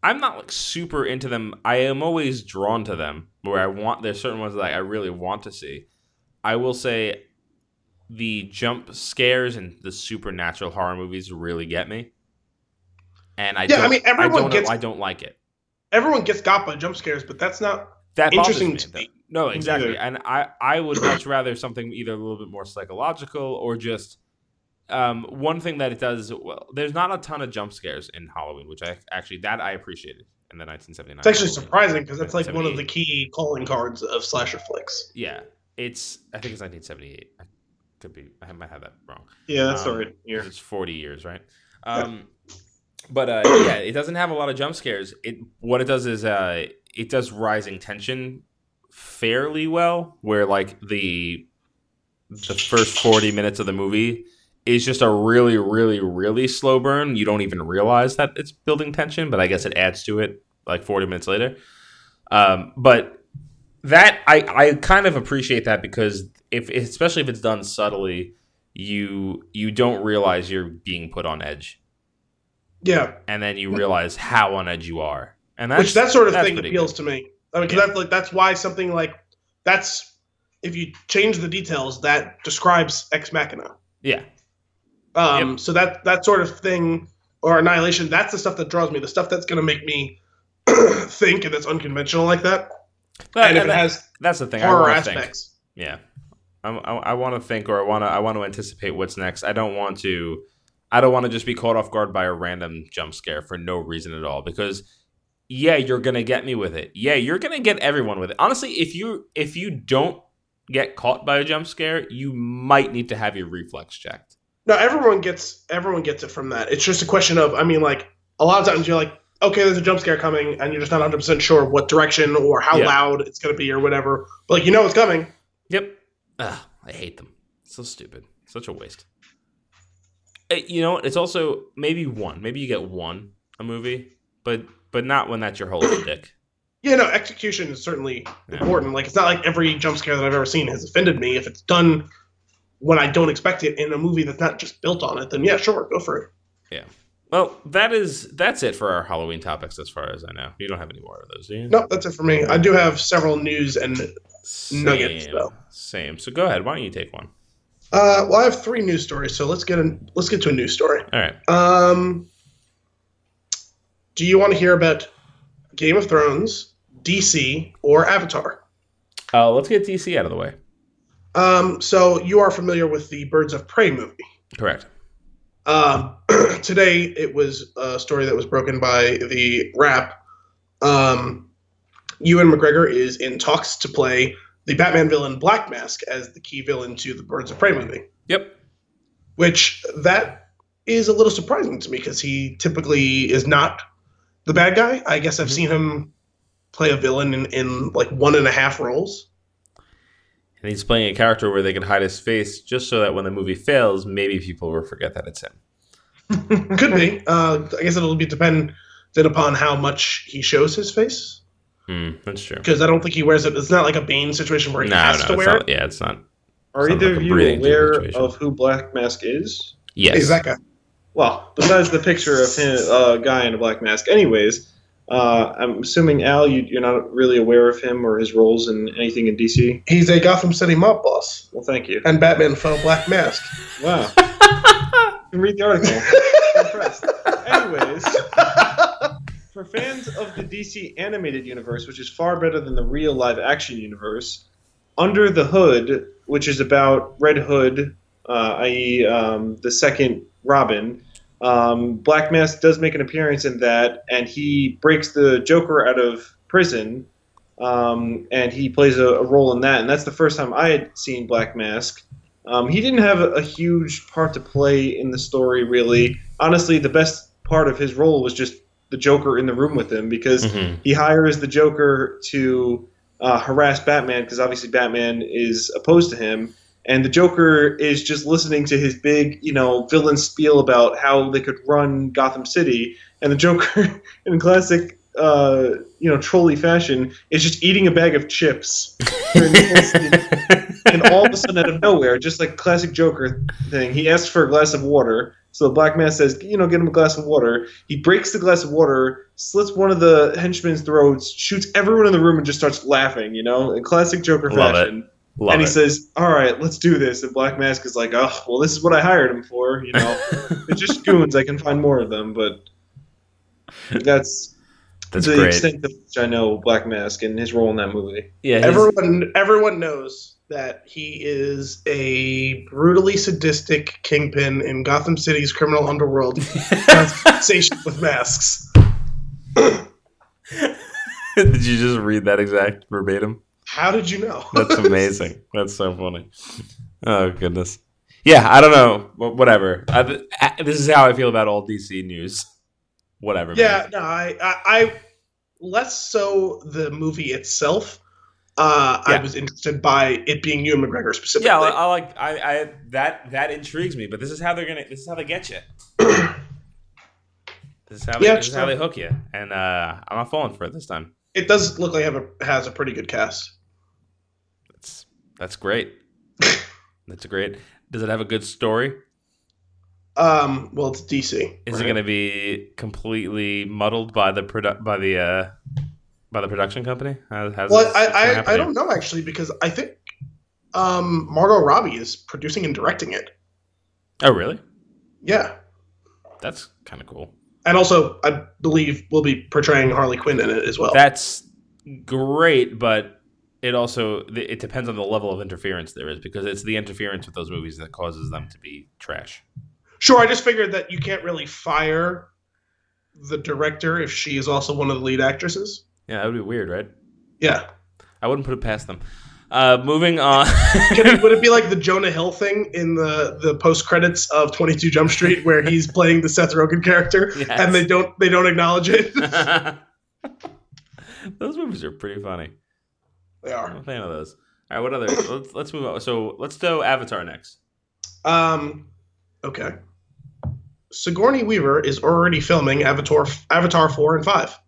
I'm not like super into them. I am always drawn to them, where I want. There's certain ones that I really want to see. I will say, the jump scares and the supernatural horror movies really get me. And I yeah, don't, I mean, everyone I don't, gets, I don't like it. Everyone gets got by jump scares, but that's not that interesting me, to me. No, exactly. Either. And I, I would much rather something either a little bit more psychological or just um, one thing that it does. Well, there's not a ton of jump scares in Halloween, which I actually that I appreciated in the nineteen seventy-nine. It's actually Halloween, surprising, because that's like one of the key calling cards of slasher flicks. Yeah, it's I think it's nineteen seventy-eight. I could be I might have that wrong. Yeah, that's um, the right year. It's forty years, right? Um, yeah. But uh, yeah, it doesn't have a lot of jump scares. It what it does is uh, it does rising tension fairly well, where like the the first forty minutes of the movie is just a really, really, really slow burn. You don't even realize that it's building tension, but I guess it adds to it like forty minutes later. Um, but that I I kind of appreciate that, because if especially if it's done subtly, you you don't realize you're being put on edge. Yeah, and then you realize how on edge you are, and that's, which that sort of thing appeals good. to me. I mean, 'cause yeah. that's like that's why something like that's if you change the details, that describes Ex Machina. Yeah. Um. Yep. So that that sort of thing, or Annihilation, that's the stuff that draws me. The stuff that's going to make me think, and that's unconventional like that. But, and if that, it has that's the thing. Horror I aspects. Think. Yeah. I I, I want to think, or I want to I want to anticipate what's next. I don't want to. I don't want to just be caught off guard by a random jump scare for no reason at all, because yeah, you're going to get me with it. Yeah, you're going to get everyone with it. Honestly, if you if you don't get caught by a jump scare, you might need to have your reflex checked. No, everyone gets everyone gets it from that. It's just a question of, I mean, like, a lot of times you're like, okay, there's a jump scare coming, and you're just not one hundred percent sure what direction or how yeah. loud it's going to be or whatever. But like, you know it's coming. Yep. Ugh, I hate them. So stupid. Such a waste. You know, it's also maybe one. Maybe you get one a movie, but but not when that's your whole dick. Yeah, no, execution is certainly yeah. important. Like, it's not like every jump scare that I've ever seen has offended me. If it's done when I don't expect it in a movie that's not just built on it, then yeah, sure, go for it. Yeah. Well, that is that's it for our Halloween topics, as far as I know. You don't have any more of those, do you? No, that's it for me. I do have several news and Same. nuggets, though. Same. So go ahead. Why don't you take one? Uh, well, I have three news stories, so let's get a, let's get to a news story. All right. Um, do you want to hear about Game of Thrones, D C, or Avatar? Uh, let's get D C out of the way. Um, so you are familiar with the Birds of Prey movie. Correct. Um, today it was a story that was broken by the Wrap. Um, Ewan McGregor is in talks to play the Batman villain Black Mask as the key villain to the Birds of Prey movie. Yep. Which that is a little surprising to me because he typically is not the bad guy. I guess I've mm-hmm. seen him play a villain in, in like one and a half roles. And he's playing a character where they can hide his face just so that when the movie fails, maybe people will forget that it's him. Could be. Uh, I guess it'll be dependent upon how much he shows his face. Mm, that's true. Because I don't think he wears it. It's not like a Bane situation where he no, has no, to wear not, it. Yeah, it's not. Are either of you aware situation. of who Black Mask is? Yes. Is that guy? Well, besides the picture of a uh, guy in a black mask. Anyways, uh, I'm assuming, Al, you, you're not really aware of him or his roles in anything in D C? He's a Gotham City mob boss. Well, thank you. And Batman found Black Mask. Wow. You can read the article. I'm impressed. Anyways... For fans of the D C animated universe, which is far better than the real live-action universe, Under the Hood, which is about Red Hood, uh, that is um, the second Robin, um, Black Mask does make an appearance in that, and he breaks the Joker out of prison, um, and he plays a, a role in that, and that's the first time I had seen Black Mask. Um, he didn't have a, a huge part to play in the story, really. Honestly, the best part of his role was just the Joker in the room with him, because mm-hmm. he hires the Joker to uh, harass Batman, because obviously Batman is opposed to him, and the Joker is just listening to his big, you know, villain spiel about how they could run Gotham City, and the Joker, in classic, uh, you know, trolley fashion, is just eating a bag of chips. And all of a sudden, out of nowhere, just like classic Joker thing, he asks for a glass of water. So the Black Man says, you know, get him a glass of water. He breaks the glass of water, slits one of the henchmen's throats, shoots everyone in the room, and just starts laughing, you know? In classic Joker Love fashion. It. Love and he it. says, all right, let's do this. And Black Mask is like, oh, well, this is what I hired him for, you know? It's just goons. I can find more of them, but that's... That's the great. extent to which I know Black Mask and his role in that movie. Yeah, everyone, everyone knows that he is a brutally sadistic kingpin in Gotham City's criminal underworld. Sensation with masks. Did you just read that exact verbatim? How did you know? That's amazing. That's so funny. Oh goodness. Yeah, I don't know. Whatever. I, I, this is how I feel about all D C news. Whatever. Yeah, man. no, I, I, I, less so the movie itself. Uh, yeah. I was interested by it being Ewan McGregor specifically. Yeah, I, I like, I, I, that, that intrigues me. But this is how they're gonna, this is how they get you. This is how, yeah, they, this is how they hook you. And uh, I'm not falling for it this time. It does look like it have a, has a pretty good cast. That's that's great. That's great. Does it have a good story? Um, well, it's D C. Is right? it going to be completely muddled by the produ- by the uh, by the production company? How, well, I I, I don't know actually, because I think um, Margot Robbie is producing and directing it. Oh, really? Yeah, that's kind of cool. And also, I believe we'll be portraying Harley Quinn in it as well. That's great, but it also it depends on the level of interference there is, because it's the interference with those movies that causes them to be trash. Sure, I just figured that you can't really fire the director if she is also one of the lead actresses. Yeah, that would be weird, right? Yeah. I wouldn't put it past them. Uh, moving on. Can it, would it be like the Jonah Hill thing in the, the post-credits of twenty-two Jump Street where he's playing the Seth Rogen character yes. and they don't they don't acknowledge it? Those movies are pretty funny. They are. I'm a fan of those. All right, what other? let's, let's move on. So let's do Avatar next. Um... Okay. Sigourney Weaver is already filming Avatar, Avatar four and five.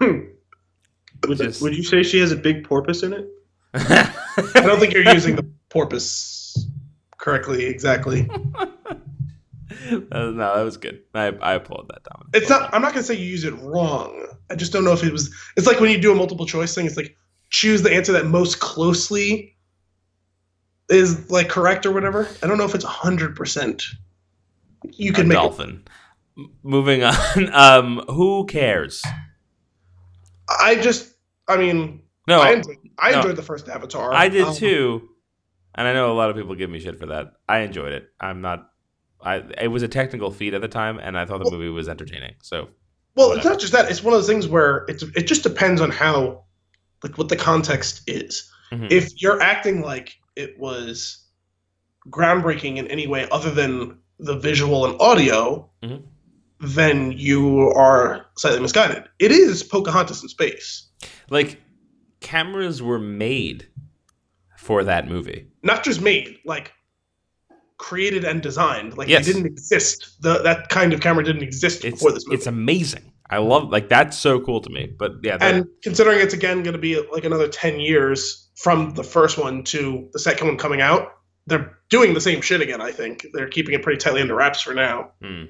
would, Just... would you say she has a big porpoise in it? I don't think you're using the porpoise correctly, exactly. uh, no, that was good. I, I applaud that, Dominic. It's not. I'm not going to say you use it wrong. I just don't know if it was... It's like when you do a multiple choice thing, it's like, choose the answer that most closely is like correct or whatever. I don't know if it's one hundred percent. You can make dolphin. It. Moving on. Um, who cares? I just, I mean, no, I enjoyed, I no. enjoyed the first Avatar. I did um, too, and I know a lot of people give me shit for that. I enjoyed it. I'm not. I it was a technical feat at the time, and I thought the well, movie was entertaining. So, well, whatever. It's not just that. It's one of those things where it it just depends on how, like, what the context is. Mm-hmm. If you're acting like it was groundbreaking in any way other than the visual and audio, mm-hmm. then you are slightly misguided. It is Pocahontas in space. Like, cameras were made for that movie. Not just made, like created and designed. Like, yes. It didn't exist. The, that kind of camera didn't exist it's, before this movie. It's amazing. I love, like, that's so cool to me. But yeah, that... and considering it's again going to be like another ten years from the first one to the second one coming out, they're doing the same shit again. I think they're keeping it pretty tightly under wraps for now. Hmm.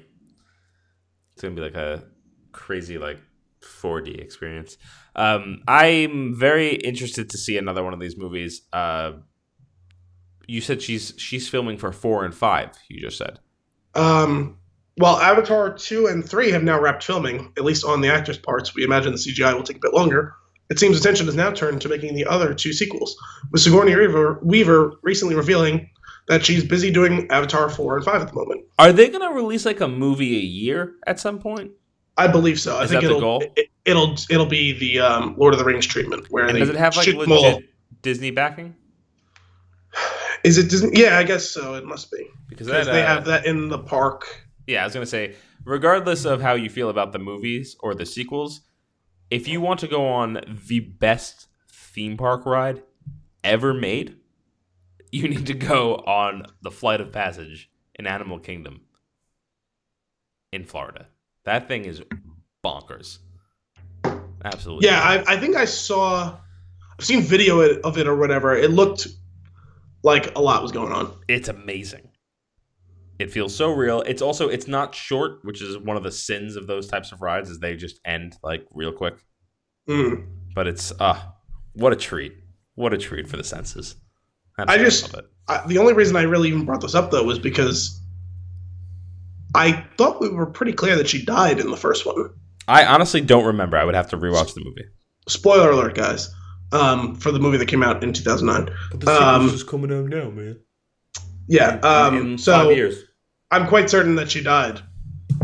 It's gonna be like a crazy like four D experience. Um, I'm very interested to see another one of these movies. Uh, you said she's she's filming for four and five. You just said. Um. Well, Avatar two and three have now wrapped filming, at least on the actress parts. We imagine the C G I will take a bit longer. It seems attention has now turned to making the other two sequels, with Sigourney Weaver, Weaver recently revealing that she's busy doing Avatar four and five at the moment. Are they going to release like a movie a year at some point? I believe so. I Is think that it'll, the goal? It, it'll, it'll be the um, Lord of the Rings treatment. Where and they does it have like legit mold. Disney backing? Is it Disney? Yeah, I guess so. It must be. Because that, uh, they have that in the park. Yeah, I was going to say, regardless of how you feel about the movies or the sequels, if you want to go on the best theme park ride ever made, you need to go on the Flight of Passage in Animal Kingdom in Florida. That thing is bonkers. Absolutely. Yeah, I, I think I saw... I've seen video of it or whatever. It looked like a lot was going on. It's amazing. It feels so real. It's also, it's not short, which is one of the sins of those types of rides, is they just end, like, real quick. Mm. But it's, uh, what a treat. What a treat for the senses. Absolutely. I just, I, the only reason I really even brought this up, though, was because I thought we were pretty clear that she died in the first one. I honestly don't remember. I would have to rewatch the movie. Spoiler alert, guys, um, for the movie that came out in two thousand nine. But the sequel's um, just coming out now, man. Yeah, um, in so five years. I'm quite certain that she died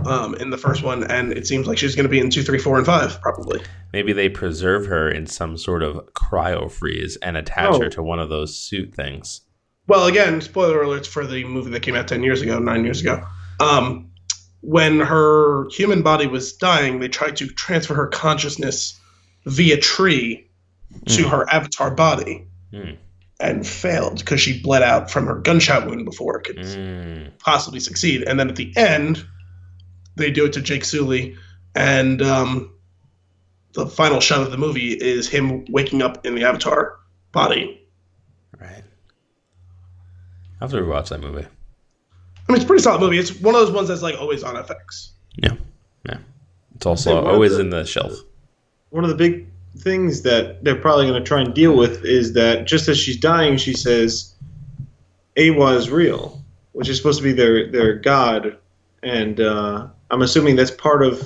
um, in the first one, and it seems like she's going to be in two, three, four, and five, probably. Maybe they preserve her in some sort of cryo freeze and attach oh. her to one of those suit things. Well, again, spoiler alerts for the movie that came out ten years ago, nine years ago. Um, when her human body was dying, they tried to transfer her consciousness via tree mm. to her avatar body. Mm. And failed because she bled out from her gunshot wound before it could mm. possibly succeed. And then at the end, they do it to Jake Sully. And um, the final shot of the movie is him waking up in the Avatar body. Right. I'll have to rewatch that movie. I mean, it's a pretty solid movie. It's one of those ones that's like always on F X. Yeah. Yeah. It's also always the, in the shelf. One of the big things that they're probably going to try and deal with is that just as she's dying, she says, Awa is real, which is supposed to be their, their god. And uh, I'm assuming that's part of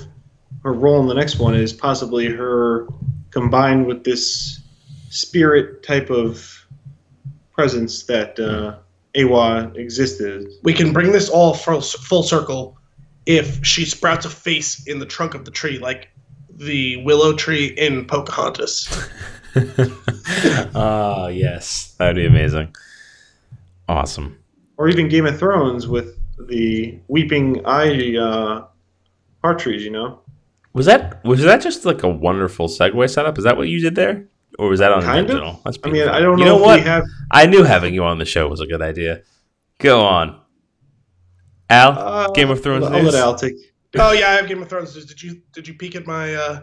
her role in the next one is possibly her combined with this spirit type of presence that uh, Awa existed. We can bring this all full, full circle if she sprouts a face in the trunk of the tree, like the willow tree in Pocahontas. Ah, uh, yes. That would be amazing. Awesome. Or even Game of Thrones with the weeping eye uh, heart trees, you know? Was that was that just like a wonderful segue setup? Is that what you did there? Or was that unintentional? That's I mean, fun. I don't know, you know if what? we have... I knew having you on the show was a good idea. Go on. Al, uh, Game of Thrones I'll news. I'll let Al take... Oh yeah, I have Game of Thrones. Did you did you peek at my uh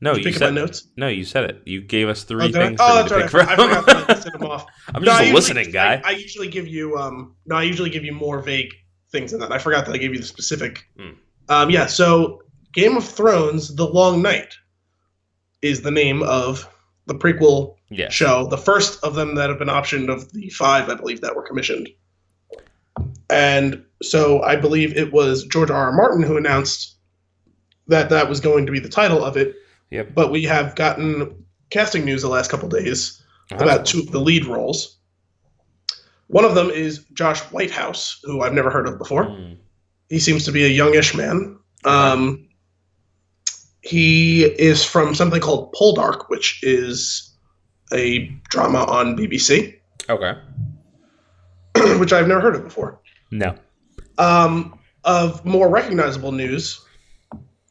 No, you, you said my notes? No, you said it. You gave us three oh, things oh, to right. pick from. I forgot to like, set them off. I'm no, just I a usually, listening guy. I, I usually give you um no, I usually give you more vague things than that. I forgot that I gave you the specific. Mm. Um yeah, so Game of Thrones: The Long Night is the name of the prequel yeah. show. The first of them that have been optioned of the five, I believe, that were commissioned. And so I believe it was George R. R. Martin who announced that that was going to be the title of it. Yep. But we have gotten casting news the last couple days uh-huh. about two of the lead roles. One of them is Josh Whitehouse, who I've never heard of before. Mm. He seems to be a youngish man. Um, he is from something called Poldark, which is a drama on B B C. Okay. Which I've never heard of before. No. Um, of more recognizable news,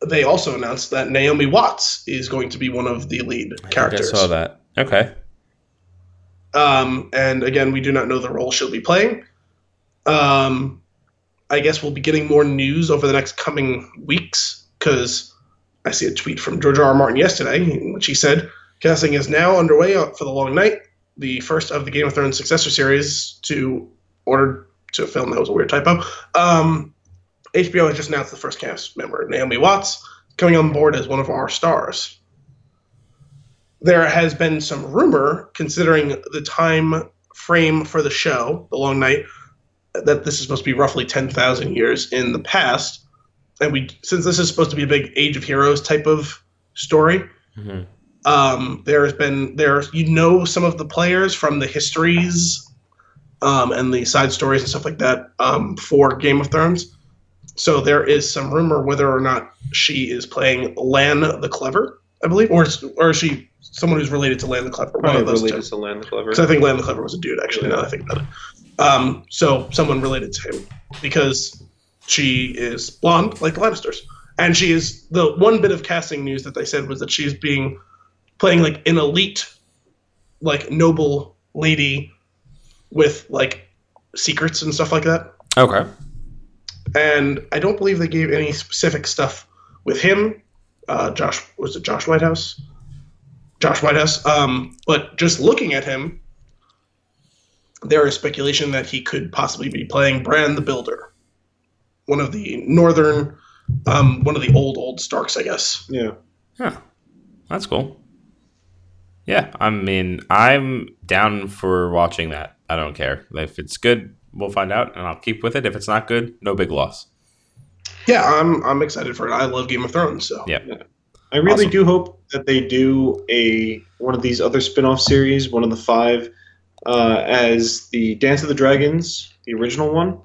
they also announced that Naomi Watts is going to be one of the lead I characters. I saw that. Okay. Um, and again, we do not know the role she'll be playing. Um, I guess we'll be getting more news over the next coming weeks, because I see a tweet from George R. R. Martin yesterday, in which he said, casting is now underway for The Long Night, the first of the Game of Thrones successor series to order to a film. That was a weird typo. Um, H B O has just announced the first cast member, Naomi Watts, coming on board as one of our stars. There has been some rumor, considering the time frame for the show, The Long Night, that this is supposed to be roughly ten thousand years in the past. And we, since this is supposed to be a big Age of Heroes type of story, mm-hmm. um, there has been there you know some of the players from the histories um, and the side stories and stuff like that um, for Game of Thrones. So there is some rumor whether or not she is playing Lan the Clever, I believe, or or is she someone who's related to Lan the Clever. Probably one of those related two. to Lan the Clever. Because I think Lan the Clever was a dude, actually, yeah. now that I think about it. Um, so someone related to him, because she is blonde, like the Lannisters. And she is, the one bit of casting news that they said was that she's being, playing like an elite, like noble lady with like secrets and stuff like that. Okay. And I don't believe they gave any specific stuff with him. Uh, Josh, was it Josh Whitehouse? Josh Whitehouse, um, but just looking at him, there is speculation that he could possibly be playing Bran the Builder, one of the northern, um, one of the old, old Starks, I guess. Yeah. Huh. That's cool. Yeah, I mean, I'm down for watching that. I don't care. If it's good, we'll find out, and I'll keep with it. If it's not good, no big loss. Yeah, I'm I'm excited for it. I love Game of Thrones, so. Yeah. yeah. I really awesome. do hope that they do a one of these other spin-off series, one of the five, uh, as the Dance of the Dragons, the original one,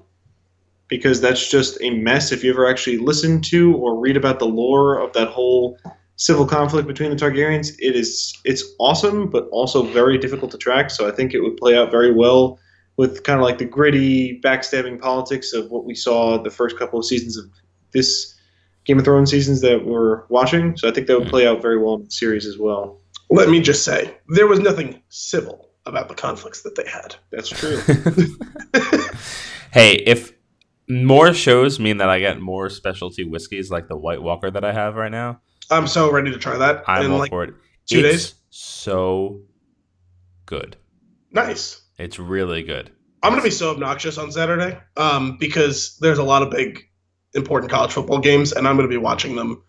because that's just a mess. If you ever actually listen to or read about the lore of that whole civil conflict between the Targaryens, it is it's awesome, but also very difficult to track. So I think it would play out very well with kind of like the gritty, backstabbing politics of what we saw the first couple of seasons of this Game of Thrones seasons that we're watching, so I think that would play out very well in the series as well. Let me just say, there was nothing civil about the conflicts that they had. That's true. Hey, if more shows mean that I get more specialty whiskeys like the White Walker that I have right now, I'm so ready to try that. I'm in all like for it. Two it's days. So good. Nice. It's really good. I'm gonna be so obnoxious on Saturday um, because there's a lot of big. important college football games, and I'm going to be watching them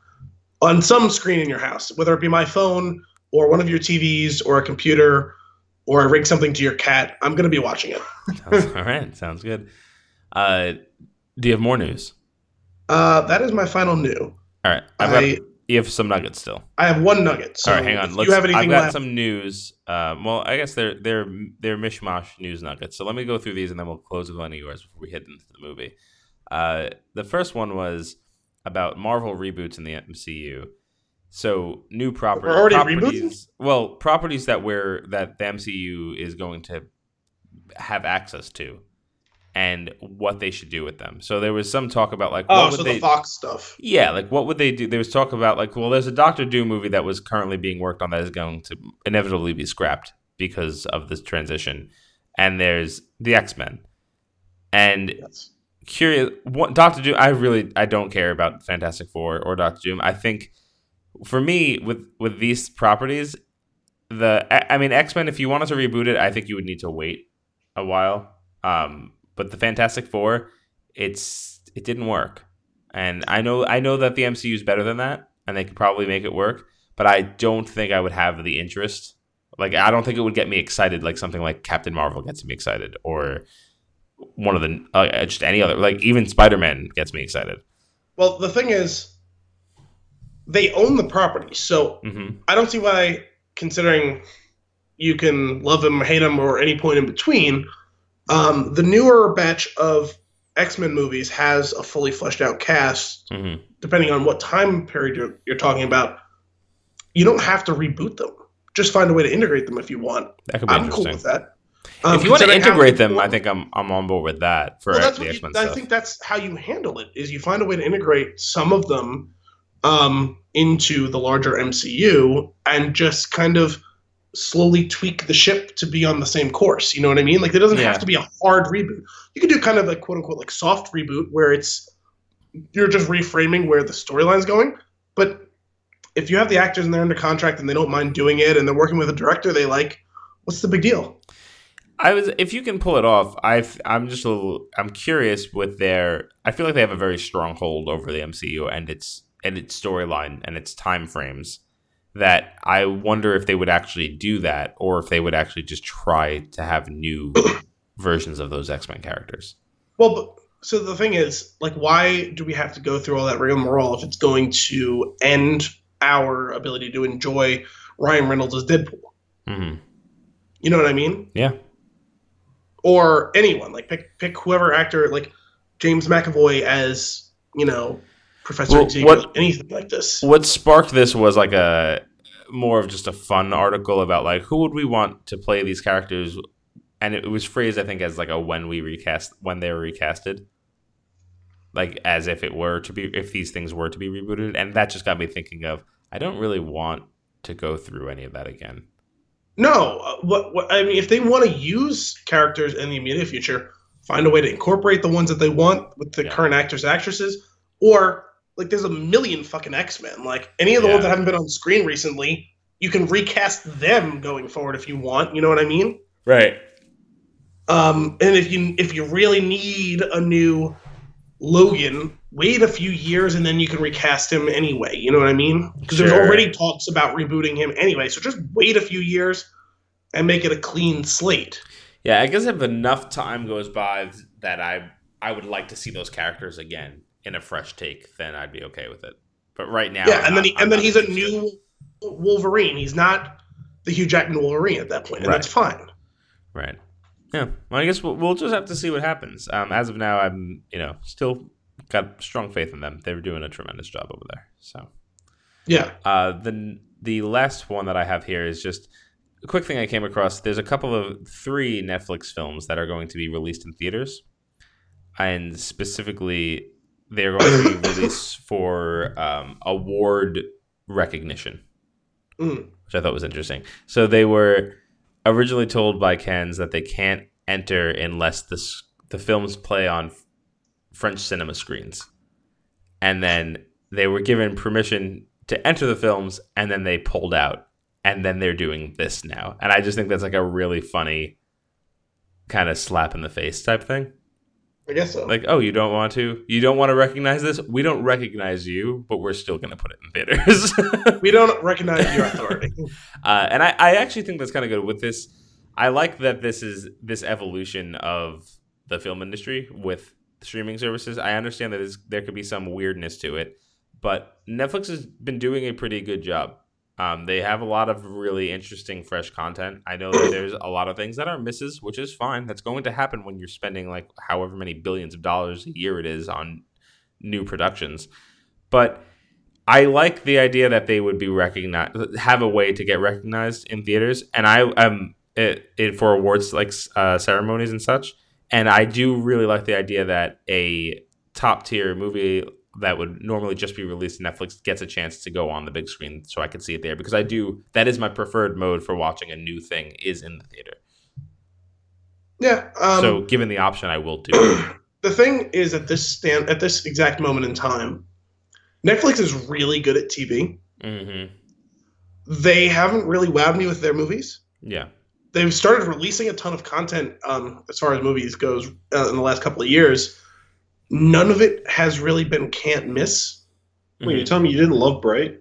on some screen in your house, whether it be my phone or one of your T Vs or a computer or I ring something to your cat. I'm going to be watching it. All right. Sounds good. Uh, do you have more news? Uh, that is my final new. All right. I've got, I, you have some nuggets still. I have one nugget. So all right. Hang on. Let's, you have anything I've got left? Some news. Uh, well, I guess they're, they're, they're mishmash news nuggets. So let me go through these and then we'll close with one of yours before we head into the movie. Uh, the first one was about Marvel reboots in the M C U. So new property, we're already properties. Rebooting? Well, properties that we're that the M C U is going to have access to, and what they should do with them. So there was some talk about like, oh, what would so they, the Fox stuff. Yeah, like what would they do? There was talk about like, well, there's a Doctor Doom movie that was currently being worked on that is going to inevitably be scrapped because of this transition, and there's the X-Men, and. Yes. Curious, what, Doctor Doom, I really, I don't care about Fantastic Four or Doctor Doom. I think, for me, with, with these properties, the, I, I mean, X-Men, if you wanted to reboot it, I think you would need to wait a while. Um, but the Fantastic Four, it's, it didn't work. And I know, I know that the M C U is better than that, and they could probably make it work, but I don't think I would have the interest. Like, I don't think it would get me excited, like something like Captain Marvel gets me excited, or... One of the uh, just any other, like even Spider-Man gets me excited. Well, the thing is, they own the property. So mm-hmm. I don't see why, considering you can love him, hate him, or any point in between, um, the newer batch of X-Men movies has a fully fleshed out cast, mm-hmm. depending on what time period you're, you're talking about. You don't have to reboot them. Just find a way to integrate them if you want. That could be I'm interesting. I'm cool with that. Um, if you want to integrate them, I think I'm I'm on board with that for well, the X-Men stuff. I think that's how you handle it, is you find a way to integrate some of them um, into the larger M C U and just kind of slowly tweak the ship to be on the same course. You know what I mean? Like, there doesn't yeah. have to be a hard reboot. You can do kind of a quote-unquote like soft reboot where it's you're just reframing where the storyline's going. But if you have the actors and they're under contract and they don't mind doing it and they're working with a director they like, what's the big deal? I was, if you can pull it off, I've, I'm just a little, I'm curious with their, I feel like they have a very strong hold over the M C U and its, and its storyline and its time frames, that I wonder if they would actually do that, or if they would actually just try to have new versions of those X-Men characters. Well, but, so the thing is, like, why do we have to go through all that rigmarole if it's going to end our ability to enjoy Ryan Reynolds as Deadpool? Mm-hmm. You know what I mean? Yeah. Or anyone, like pick pick whoever actor, like James McAvoy as, you know, Professor well, Xavier, what, anything like this. What sparked this was like a more of just a fun article about like who would we want to play these characters, and it was phrased I think as like a when we recast when they were recasted, like as if it were to be if these things were to be rebooted, and that just got me thinking of I don't really want to go through any of that again. No, what, what I mean, if they want to use characters in the immediate future, find a way to incorporate the ones that they want with the yeah. current actors and actresses. Or, like, there's a million fucking X-Men. Like, any of the yeah. ones that haven't been on screen recently, you can recast them going forward if you want. You know what I mean? Right. Um, and if you if you really need a new Logan, wait a few years and then you can recast him anyway. You know what I mean? Because sure. there's already talks about rebooting him anyway. So just wait a few years and make it a clean slate. Yeah, I guess if enough time goes by that I I would like to see those characters again in a fresh take, then I'd be okay with it. But right now, yeah, I'm and not, then he, and then he's a new Wolverine. He's not the Hugh Jackman Wolverine at that point, and right. that's fine. Right. Yeah. Well, I guess we'll, we'll just have to see what happens. Um, as of now, I'm you know still. Got strong faith in them. They were doing a tremendous job over there. So, yeah. Uh, the the last one that I have here is just a quick thing I came across. There's a couple of three Netflix films that are going to be released in theaters, and specifically, they're going to be released for um, award recognition, mm. which I thought was interesting. So they were originally told by Cannes that they can't enter unless the the films play on French cinema screens, and then they were given permission to enter the films, and then they pulled out, and then they're doing this now. And I just think that's like a really funny kind of slap in the face type thing. I guess so. Like, oh, you don't want to, you don't want to recognize this? We don't recognize you, but we're still going to put it in theaters. We don't recognize your authority. Uh, and I, I actually think that's kind of good with this. I like that this is this evolution of the film industry with streaming services. I understand that there could be some weirdness to it, but Netflix has been doing a pretty good job. Um, they have a lot of really interesting, fresh content. I know that there's a lot of things that are misses, which is fine. That's going to happen when you're spending like however many billions of dollars a year it is on new productions. But I like the idea that they would be recognized, have a way to get recognized in theaters, and I um it, it for awards like uh, ceremonies and such. And I do really like the idea that a top-tier movie that would normally just be released on Netflix gets a chance to go on the big screen so I can see it there. Because I do, that is my preferred mode for watching a new thing, is in the theater. Yeah. Um, so given the option, I will do it. The thing is, at this stand, at this exact moment in time, Netflix is really good at T V. Mm-hmm. They haven't really wowed me with their movies. Yeah. They've started releasing a ton of content um, as far as movies goes uh, in the last couple of years. None of it has really been can't miss. Wait, mm-hmm. You're telling me you didn't love Bright?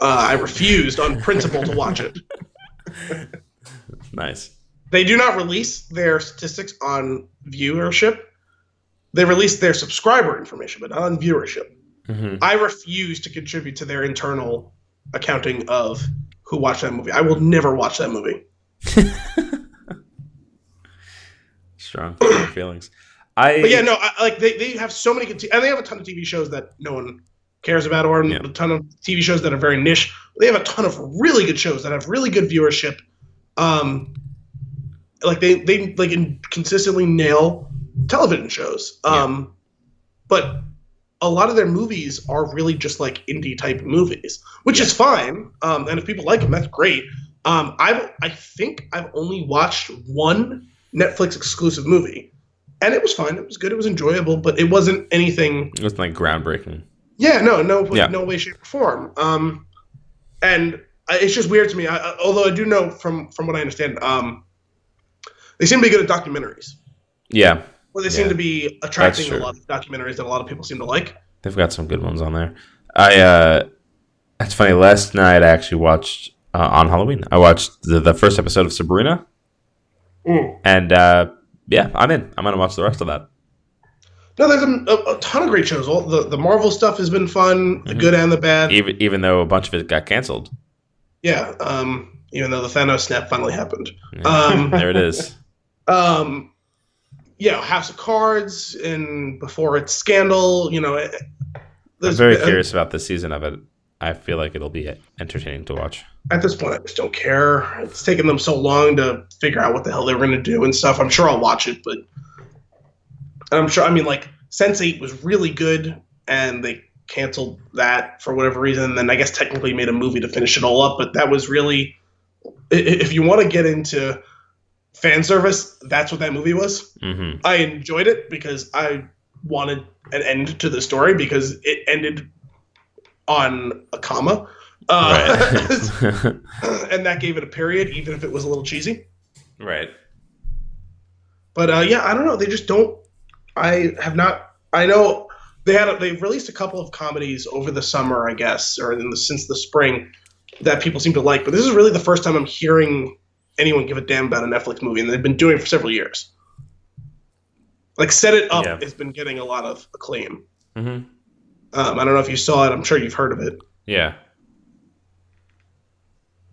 Uh, I refused on principle to watch it. Nice. They do not release their statistics on viewership. They release their subscriber information, but not on viewership. Mm-hmm. I refuse to contribute to their internal accounting of who watched that movie. I will never watch that movie. Strong feelings. I. But yeah, no, I, like they, they have so many, and they have a ton of T V shows that no one cares about, or yeah. a ton of T V shows that are very niche. They have a ton of really good shows that have really good viewership. Um, like they they like consistently nail television shows. Um, yeah. But a lot of their movies are really just like indie type movies, which yeah. is fine. Um, and if people like them, that's great. Um, I've I think I've only watched one Netflix exclusive movie, and it was fine. It was good. It was enjoyable, but it wasn't anything. It wasn't like groundbreaking. Yeah, no, no, yeah. no way, shape, or form. Um, and it's just weird to me. I, I, although I do know from from what I understand, um, they seem to be good at documentaries. Yeah. Well, they yeah. seem to be attracting a lot of documentaries that a lot of people seem to like. They've got some good ones on there. I. Uh, that's funny. Last night I actually watched. Uh, on Halloween, I watched the, the first episode of Sabrina, mm. and uh, yeah, I'm in. I'm gonna watch the rest of that. No, there's a, a ton of great shows. All the, the Marvel stuff has been fun, mm-hmm. the good and the bad. Even even though a bunch of it got canceled. Yeah, um, even though the Thanos snap finally happened. Yeah. Um, there it is. Um, you know, House of Cards, and before it's Scandal. You know, it, I'm very uh, curious about this season of it. I feel like it'll be entertaining to watch. At this point, I just don't care. It's taken them so long to figure out what the hell they were going to do and stuff. I'm sure I'll watch it, but I'm sure. I mean, like Sense eight was really good, and they canceled that for whatever reason. And then I guess technically made a movie to finish it all up, but that was really, if you want to get into fan service, that's what that movie was. Mm-hmm. I enjoyed it because I wanted an end to the story because it ended on a comma, uh, right. and that gave it a period, even if it was a little cheesy. Right. But uh, yeah, I don't know. They just don't. I have not. I know they had. A, they released a couple of comedies over the summer, I guess, or in the, since the spring, that people seem to like. But this is really the first time I'm hearing anyone give a damn about a Netflix movie, and they've been doing it for several years. Like Set It Up yeah. has been getting a lot of acclaim. Mm-hmm. Um, I don't know if you saw it. I'm sure you've heard of it. Yeah.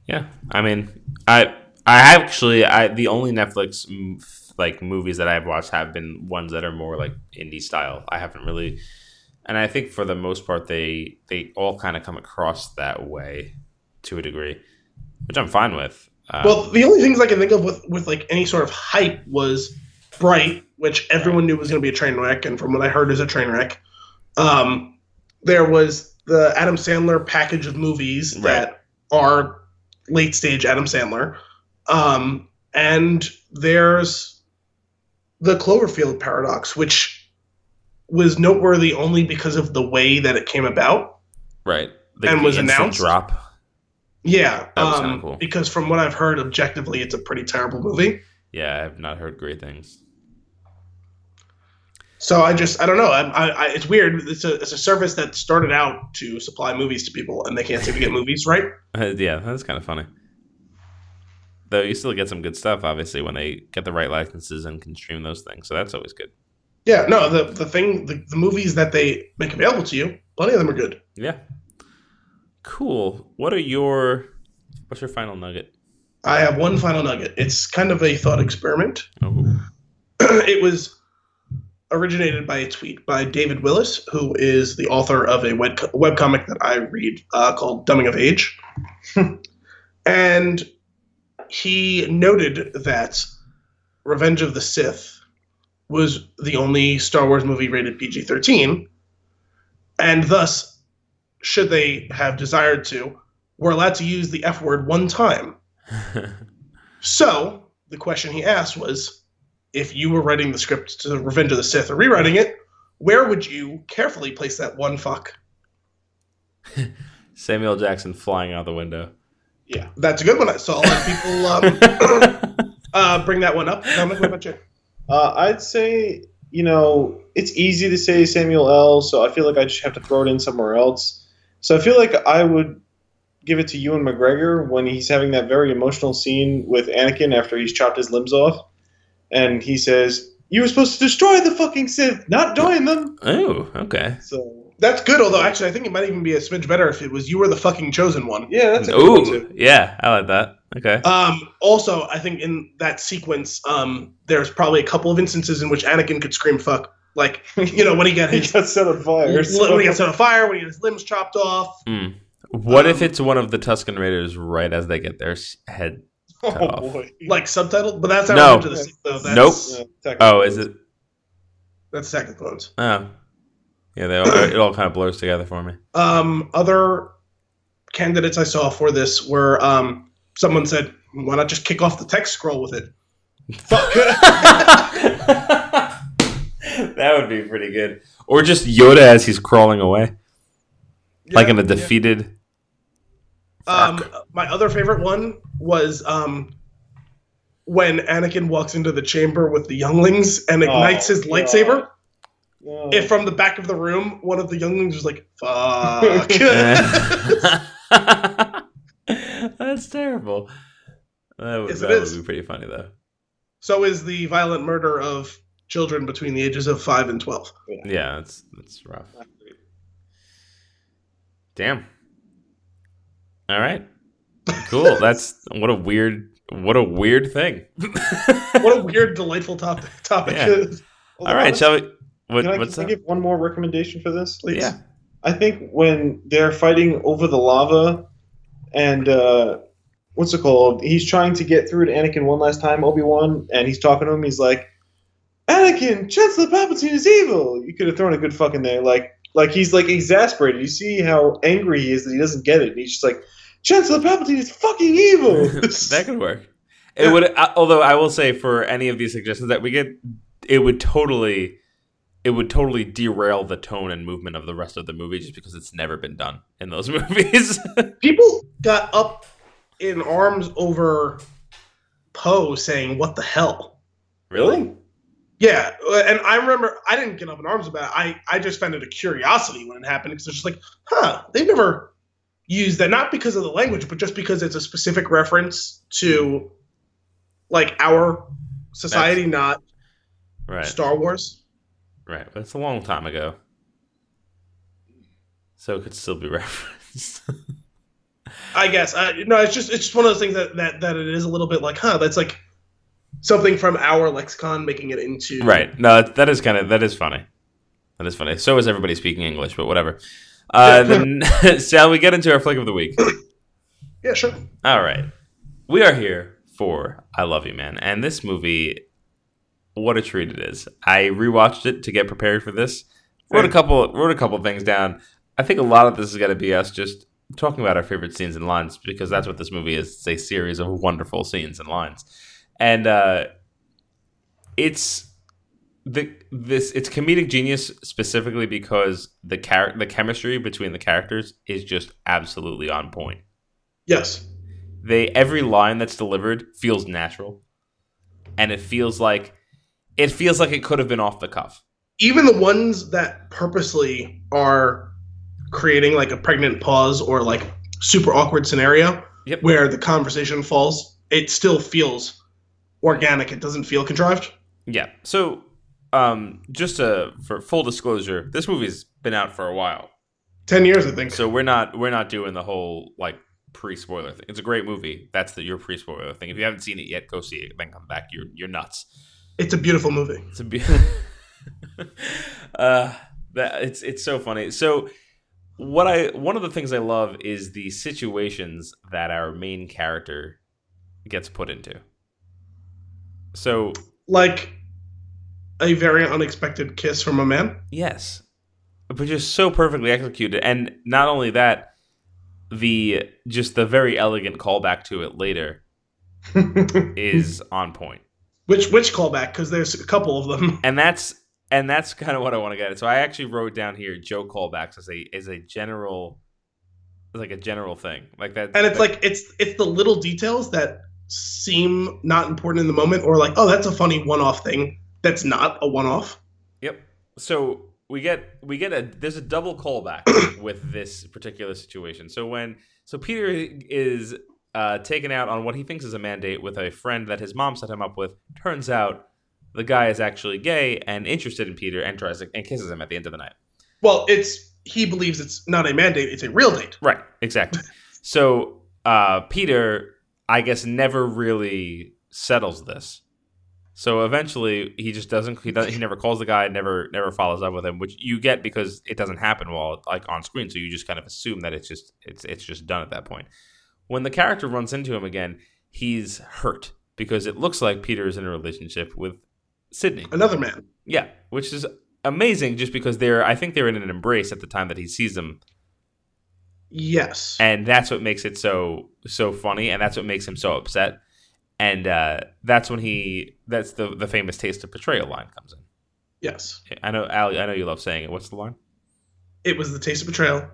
Yeah. I mean, I I actually I the only Netflix like movies that I've watched have been ones that are more like indie style. I haven't really, and I think for the most part they they all kind of come across that way to a degree, which I'm fine with. Um, well, the only things I can think of with with like any sort of hype was Bright, which everyone knew was going to be a train wreck, and from what I heard is a train wreck. Um. There was the Adam Sandler package of movies right. that are late stage Adam Sandler. Um, and there's the Cloverfield Paradox, which was noteworthy only because of the way that it came about. Right. The and was announced. Drop. Yeah. That was um, kind of cool. Because from what I've heard, objectively, it's a pretty terrible movie. Yeah, I've not heard great things. So I just I don't know I, I, I it's weird it's a it's a service that started out to supply movies to people and they can't seem to get movies right. Uh, yeah, that's kind of funny. Though you still get some good stuff obviously when they get the right licenses and can stream those things, so that's always good. Yeah, no the the thing the, the movies that they make available to you, plenty of them are good. Yeah, cool. What are your what's your final nugget? I have one final nugget. It's kind of a thought experiment. Oh. It was. Originated by a tweet by David Willis, who is the author of a web webcomic that I read uh, called Dumbing of Age. And he noted that Revenge of the Sith was the only Star Wars movie rated P G thirteen, and thus, should they have desired to, were allowed to use the F word one time. So, the question he asked was, if you were writing the script to Revenge of the Sith or rewriting it, where would you carefully place that one fuck? Samuel Jackson flying out the window. Yeah, that's a good one. I saw a lot of people um, uh, bring that one up. Dominic, what about you? Uh, I'd say, you know, it's easy to say Samuel L., so I feel like I just have to throw it in somewhere else. So I feel like I would give it to Ewan McGregor when he's having that very emotional scene with Anakin after he's chopped his limbs off. And he says, you were supposed to destroy the fucking Sith, not join them. Oh, okay. So That's good, although actually I think it might even be a smidge better if it was You Were the Fucking Chosen One. Yeah, that's a good Ooh, one too. Yeah, I like that. Okay. Um, also, I think in that sequence, um, there's probably a couple of instances in which Anakin could scream fuck. Like, you know, when he got his... he got set on fire. When he got set on fire, when he got his limbs chopped off. Mm. What um, if it's one of the Tusken Raiders right as they get their head cut oh, off? Boy. Like subtitled? But that's not no. into the scene, though. That's, nope. Uh, oh, is it? That's second quotes. Oh. Yeah, they all, it all kind of blurs together for me. Um, other candidates I saw for this were um, someone said, "Why not just kick off the text scroll with it?" Fuck. That would be pretty good. Or just Yoda as he's crawling away, yeah, like in a defeated. Yeah. Um, my other favorite one was um, when Anakin walks into the chamber with the younglings and ignites oh, his God. lightsaber. Yeah. If from the back of the room, one of the younglings was like, fuck. That's terrible. That, would, yes, that would be pretty funny, though. So is the violent murder of children between the ages of five and twelve. Yeah, yeah that's, that's rough. Damn. All right. Cool. That's what a weird what a weird thing. What a weird, delightful topic. topic. Yeah. All, All right, shall we? What, can I, what's can I give one more recommendation for this, please? Yeah. I think when they're fighting over the lava and uh, what's it called? He's trying to get through to Anakin one last time, Obi-Wan, and he's talking to him. He's like, Anakin, Chancellor Palpatine is evil. You could have thrown a good fuck in there. Like, like he's like exasperated. You see how angry he is that he doesn't get it. And he's just like, Chancellor Palpatine is fucking evil. That could work. It yeah. would. Although I will say for any of these suggestions that we get, it would totally... It would totally derail the tone and movement of the rest of the movie just because it's never been done in those movies. People got up in arms over Poe saying, "What the hell?" Really? Yeah. And I remember I didn't get up in arms about it. I, I just found it a curiosity when it happened because it's just like, huh, they've never used that. Not because of the language, but just because it's a specific reference to like our society, That's... not right. Star Wars. Right, but it's a long time ago. So it could still be referenced. I guess. Uh, no, it's just it's just one of those things that, that, that it is a little bit like, huh, that's like something from our lexicon making it into... Right. No, that is kind of... That is funny. That is funny. So is everybody speaking English, but whatever. Uh, then, shall we get into our flick of the week? Yeah, sure. All right. We are here for I Love You, Man. And this movie... What a treat it is. I rewatched it to get prepared for this. Wrote a couple wrote a couple things down. I think a lot of this is going to be us just talking about our favorite scenes and lines because that's what this movie is. It's a series of wonderful scenes and lines. And uh, it's the this it's comedic genius specifically because the char- the chemistry between the characters is just absolutely on point. Yes. They every line that's delivered feels natural. And it feels like It feels like it could have been off the cuff. Even the ones that purposely are creating like a pregnant pause or like super awkward scenario yep. where the conversation falls, it still feels organic. It doesn't feel contrived. Yeah. So um, just uh, for full disclosure, this movie's been out for a while. Ten years, I think. So we're not we're not doing the whole like pre-spoiler thing. It's a great movie. That's the your pre-spoiler thing. If you haven't seen it yet, go see it. Then come back. You're you're nuts. It's a beautiful movie. It's a be- uh, that it's it's so funny. So what I one of the things I love is the situations that our main character gets put into. So like a very unexpected kiss from a man? Yes. But just so perfectly executed. And not only that, the just the very elegant callback to it later is on point. Which which callback? Because there's a couple of them, and that's and that's kind of what I want to get at. So I actually wrote down here Joe callbacks as a as a general, like a general thing like that. And it's that, like it's it's the little details that seem not important in the moment, or like oh that's a funny one off thing that's not a one off. Yep. So we get we get a there's a double callback with this particular situation. So when so Peter is. Uh, taken out on what he thinks is a mandate with a friend that his mom set him up with. Turns out the guy is actually gay and interested in Peter and tries to, and kisses him at the end of the night. Well, it's he believes it's not a mandate, it's a real date. Right, exactly. So uh, Peter, I guess, never really settles this. So eventually he just doesn't he doesn't he never calls the guy, never never follows up with him, which you get because it doesn't happen while like on screen, so you just kind of assume that it's just it's it's just done at that point. When the character runs into him again, he's hurt because it looks like Peter is in a relationship with Sydney. Another man. Yeah, which is amazing just because they're I think they're in an embrace at the time that he sees them. Yes. And that's what makes it so so funny, and that's what makes him so upset. And uh, that's when he – that's the the famous taste of betrayal line comes in. Yes. I know, Allie, I know you love saying it. What's the line? It was the taste of betrayal.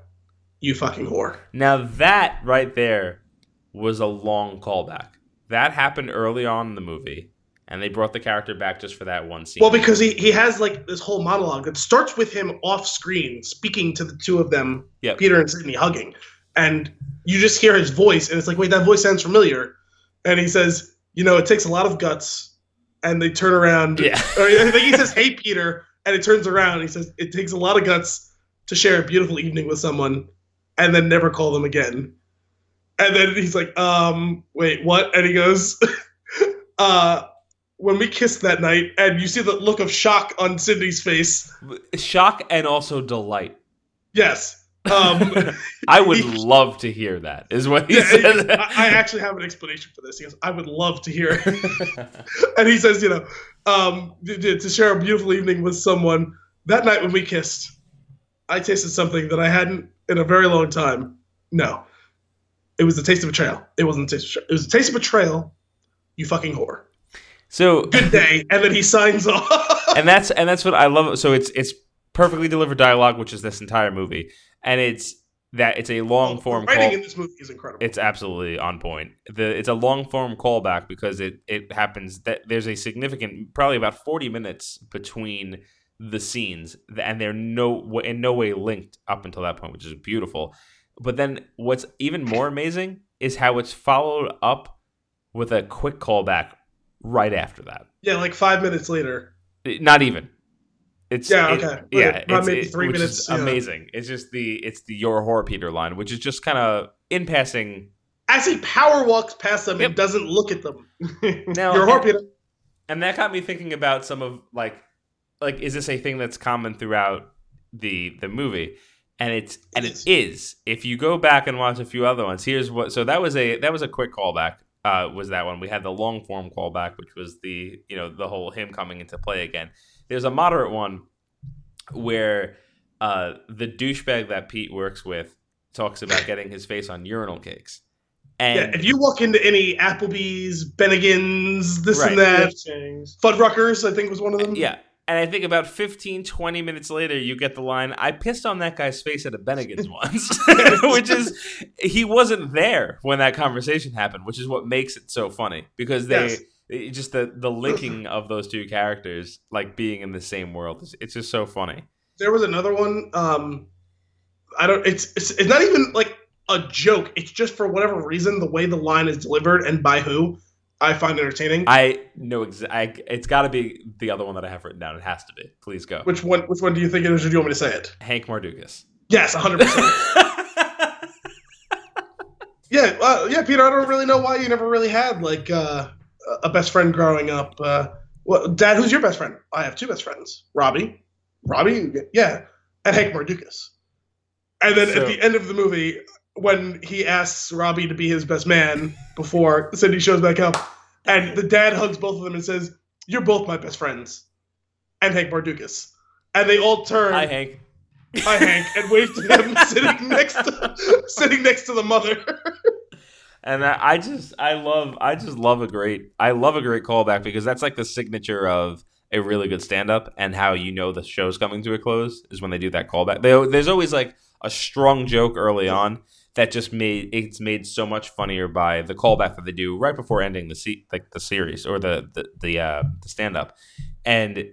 You fucking whore. Now that right there was a long callback. That happened early on in the movie, and they brought the character back just for that one scene. Well, because he, he has like this whole monologue that starts with him off screen speaking to the two of them, yep. Peter and Sydney, hugging. And you just hear his voice, and it's like, wait, that voice sounds familiar. And he says – you know, it takes a lot of guts, and they turn around. Yeah. Or I think he says, hey, Peter, and it turns around. And he says, it takes a lot of guts to share a beautiful evening with someone and then never call them again. And then he's like, um, wait, what? And he goes, uh, when we kissed that night, and you see the look of shock on Sydney's face. Shock and also delight. Yes. Um, I would he, love to hear that, is what he yeah, says. He, I actually have an explanation for this. He goes, I would love to hear it. And he says, you know, um, to share a beautiful evening with someone. That night when we kissed, I tasted something that I hadn't in a very long time. No. It was the taste of betrayal. It wasn't the taste of betrayal. It was the taste of betrayal, you fucking whore. So good day. And then he signs off. and that's and that's what I love. So it's it's perfectly delivered dialogue, which is this entire movie. And it's that it's a long form. The writing call- in this movie is incredible. It's absolutely on point. The it's a long form callback because it it happens that there's a significant, probably about forty minutes between the scenes, and they're no in no way linked up until that point, which is beautiful. But then what's even more amazing is how it's followed up with a quick callback right after that. Yeah, like five minutes later. Not even. It's yeah, it, okay. Yeah, not it's, maybe three it, which minutes. Is yeah. Amazing. It's just the it's the your horror Peter line, which is just kind of in passing. As he power walks past them, yep. And doesn't look at them. Now, your horror Peter. And that got me thinking about some of like like is this a thing that's common throughout the the movie? And it's and it is. If you go back and watch a few other ones, here's what. So that was a that was a quick callback. Uh, was that one we had the long form callback, which was the you know the whole him coming into play again. There's a moderate one where uh, the douchebag that Pete works with talks about getting his face on urinal cakes. And yeah, if you walk into any Applebee's, Bennigan's, this right. and that, Fuddruckers, I think was one of them. And, yeah, and I think about fifteen, twenty minutes later, you get the line, I pissed on that guy's face at a Bennigan's once, which is, he wasn't there when that conversation happened, which is what makes it so funny, because they... Yes. It just the, the linking of those two characters, like being in the same world, it's, it's just so funny. There was another one. Um, I don't. It's, it's it's not even like a joke. It's just for whatever reason the way the line is delivered and by who I find entertaining. I know exactly. It's got to be the other one that I have written down. It has to be. Please go. Which one? Which one do you think it is? Or do you want me to say it? Hank Mardukas. Yes, one hundred percent. Yeah, uh, yeah, Peter. I don't really know why you never really had like. Uh, A best friend growing up. Uh, well, Dad, who's your best friend? I have two best friends. Robbie. Robbie? Yeah. And Hank Mardukas. And then so, at the end of the movie, when he asks Robbie to be his best man before Cindy shows back up, and the dad hugs both of them and says, you're both my best friends. And Hank Mardukas. And they all turn. Hi, Hank. Hi, Hank. And wave to him sitting next to, sitting next to the mother. And I just, I love, I just love a great, I love a great callback because that's like the signature of a really good stand-up and how you know the show's coming to a close is when they do that callback. They, there's always like a strong joke early on that just made, it's made so much funnier by the callback that they do right before ending the se- like the series or the, the, the, uh, the stand-up. And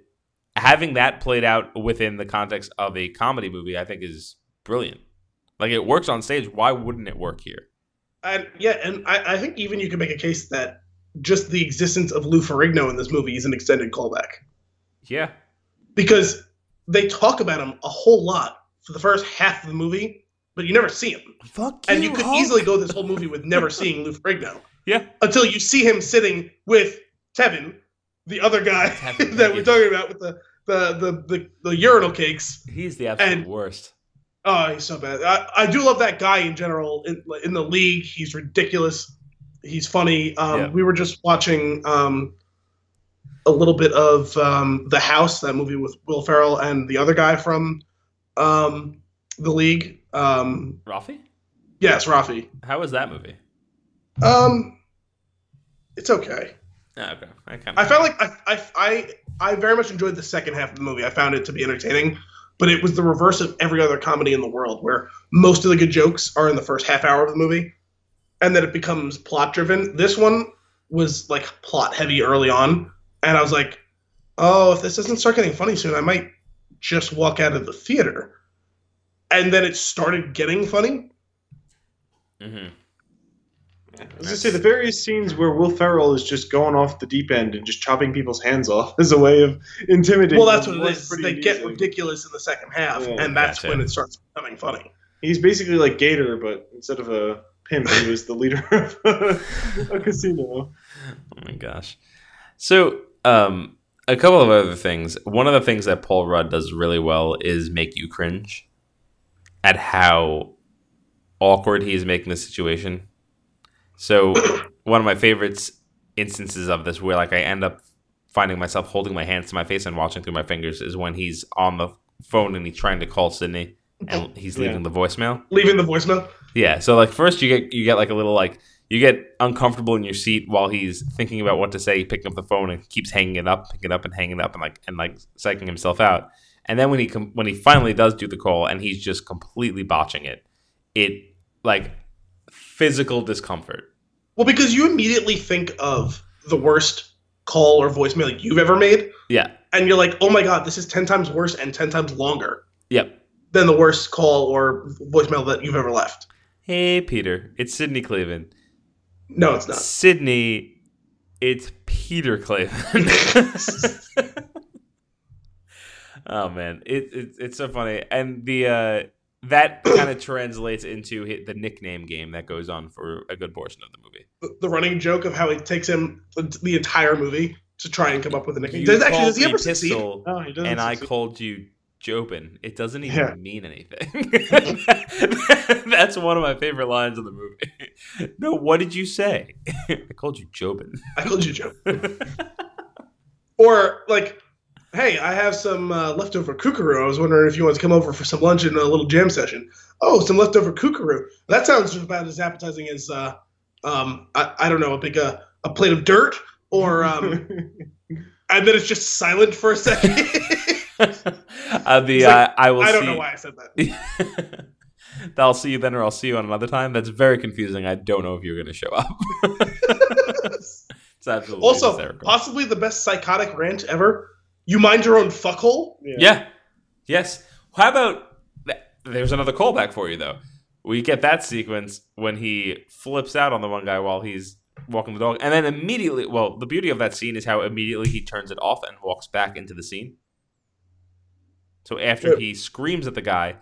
having that played out within the context of a comedy movie, I think is brilliant. Like it works on stage. Why wouldn't it work here? And yeah, and I, I think even you can make a case that just the existence of Lou Ferrigno in this movie is an extended callback. Yeah. Because they talk about him a whole lot for the first half of the movie, but you never see him. Fuck you, And you could Hulk. easily go this whole movie with never seeing Lou Ferrigno. Yeah. Until you see him sitting with Tevin, the other guy Tevin, that we're talking about with the, the, the, the, the urinal cakes. He's the absolute and, worst. Oh, he's so bad. I, I do love that guy in general. In, in the league, he's ridiculous. He's funny. Um, yeah. We were just watching um, a little bit of um, The House, that movie with Will Ferrell and the other guy from um, the league. Um, Rafi? Yes, Rafi. How was that movie? Um, it's okay. Oh, okay. I, kind of I found like I, I I I very much enjoyed the second half of the movie. I found it to be entertaining, but it was the reverse of every other comedy in the world, where most of the good jokes are in the first half hour of the movie, and then it becomes plot driven. This one was like plot heavy early on, and I was like, oh, if this doesn't start getting funny soon, I might just walk out of the theater. And then it started getting funny. Mm-hmm. Yeah, I was gonna say, the various scenes where Will Ferrell is just going off the deep end and just chopping people's hands off as a way of intimidating. Well, that's what it is. They get ridiculous in the second half, yeah, and that's, that's when it. it starts becoming funny. He's basically like Gator, but instead of a pimp, he was the leader of a, a casino. Oh my gosh! So, um, a couple of other things. One of the things that Paul Rudd does really well is make you cringe at how awkward he is making the situation. So one of my favorite instances of this, where like I end up finding myself holding my hands to my face and watching through my fingers, is when he's on the phone and he's trying to call Sydney and he's leaving yeah. the voicemail. Leaving the voicemail? Yeah. So like first you get you get like a little like you get uncomfortable in your seat while he's thinking about what to say, picking up the phone and keeps hanging it up, picking it up and hanging it up and like and like psyching himself out. And then when he com- when he finally does do the call and he's just completely botching it, it like physical discomfort. Well, because you immediately think of the worst call or voicemail you've ever made. Yeah. And you're like, oh my God, this is ten times worse and ten times longer. Yep. Than the worst call or voicemail that you've ever left. Hey, Peter, it's Sidney Clavin. No, it's not. Sidney, it's Peter Clavin. Oh man, it, it it's so funny, and the uh, that kind of translates into hit the nickname game that goes on for a good portion of the movie. The, the running joke of how it takes him the entire movie to try and come up with a nickname. Does, actually, does he ever succeed? No, he doesn't. And I called you Jopin. It doesn't even yeah. mean anything. That's one of my favorite lines of the movie. No, what did you say? I called you Jopin. I called you Jopin. Or like, hey, I have some uh, leftover kookaroo. I was wondering if you want to come over for some lunch and a little jam session. Oh, some leftover kookaroo. That sounds about as appetizing as, uh, um, I, I don't know, a big uh, a plate of dirt. Or um, and then it's just silent for a second. uh, the, like, uh, I, will I don't see... know why I said that. I'll see you then, or I'll see you on another time. That's very confusing. I don't know if you're going to show up. It's absolutely also hysterical. Possibly the best psychotic rant ever. You mind your own fuckhole? Yeah. yeah. Yes. How about... There's another callback for you, though. We get that sequence when he flips out on the one guy while he's walking the dog. And then immediately... Well, the beauty of that scene is how immediately he turns it off and walks back into the scene. So after yeah. he screams at the guy,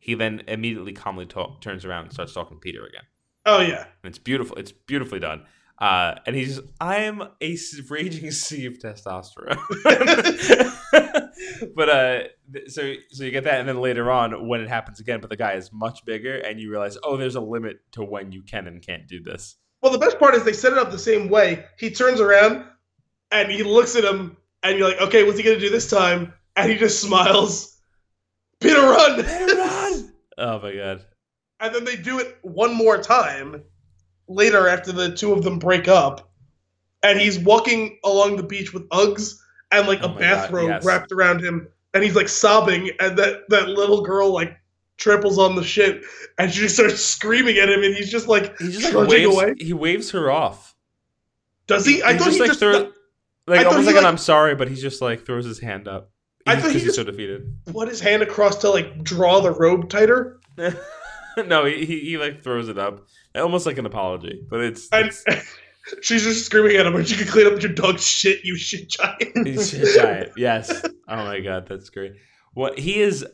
he then immediately calmly talk, turns around and starts talking to Peter again. Oh, yeah. And it's beautiful. It's beautifully done. Uh, and he's just, I am a raging sea of testosterone. But uh, so so you get that, and then later on when it happens again, but the guy is much bigger, and you realize, oh, there's a limit to when you can and can't do this. Well, the best part is they set it up the same way. He turns around, and he looks at him, and you're like, okay, what's he going to do this time? And he just smiles. Peter, run! Peter, run! Oh, my God. And then they do it one more time. Later, after the two of them break up, and he's walking along the beach with Uggs and like oh a bathrobe yes. wrapped around him, and he's like sobbing, and that, that little girl like tramples on the shit, and she just starts screaming at him, and he's just like he just, like, waves, away. He waves her off. Does he? I he thought just, he like, just throw, th- like almost like, like an I'm sorry, but he just like throws his hand up. He's, I thought he just he's so defeated. Put his hand across to like draw the robe tighter. No, he, he he like throws it up. Almost like an apology, but it's... it's... And, and she's just screaming at him, but you can clean up your dog's shit, you shit giant. You shit giant, yes. Oh my God, that's great. What he is...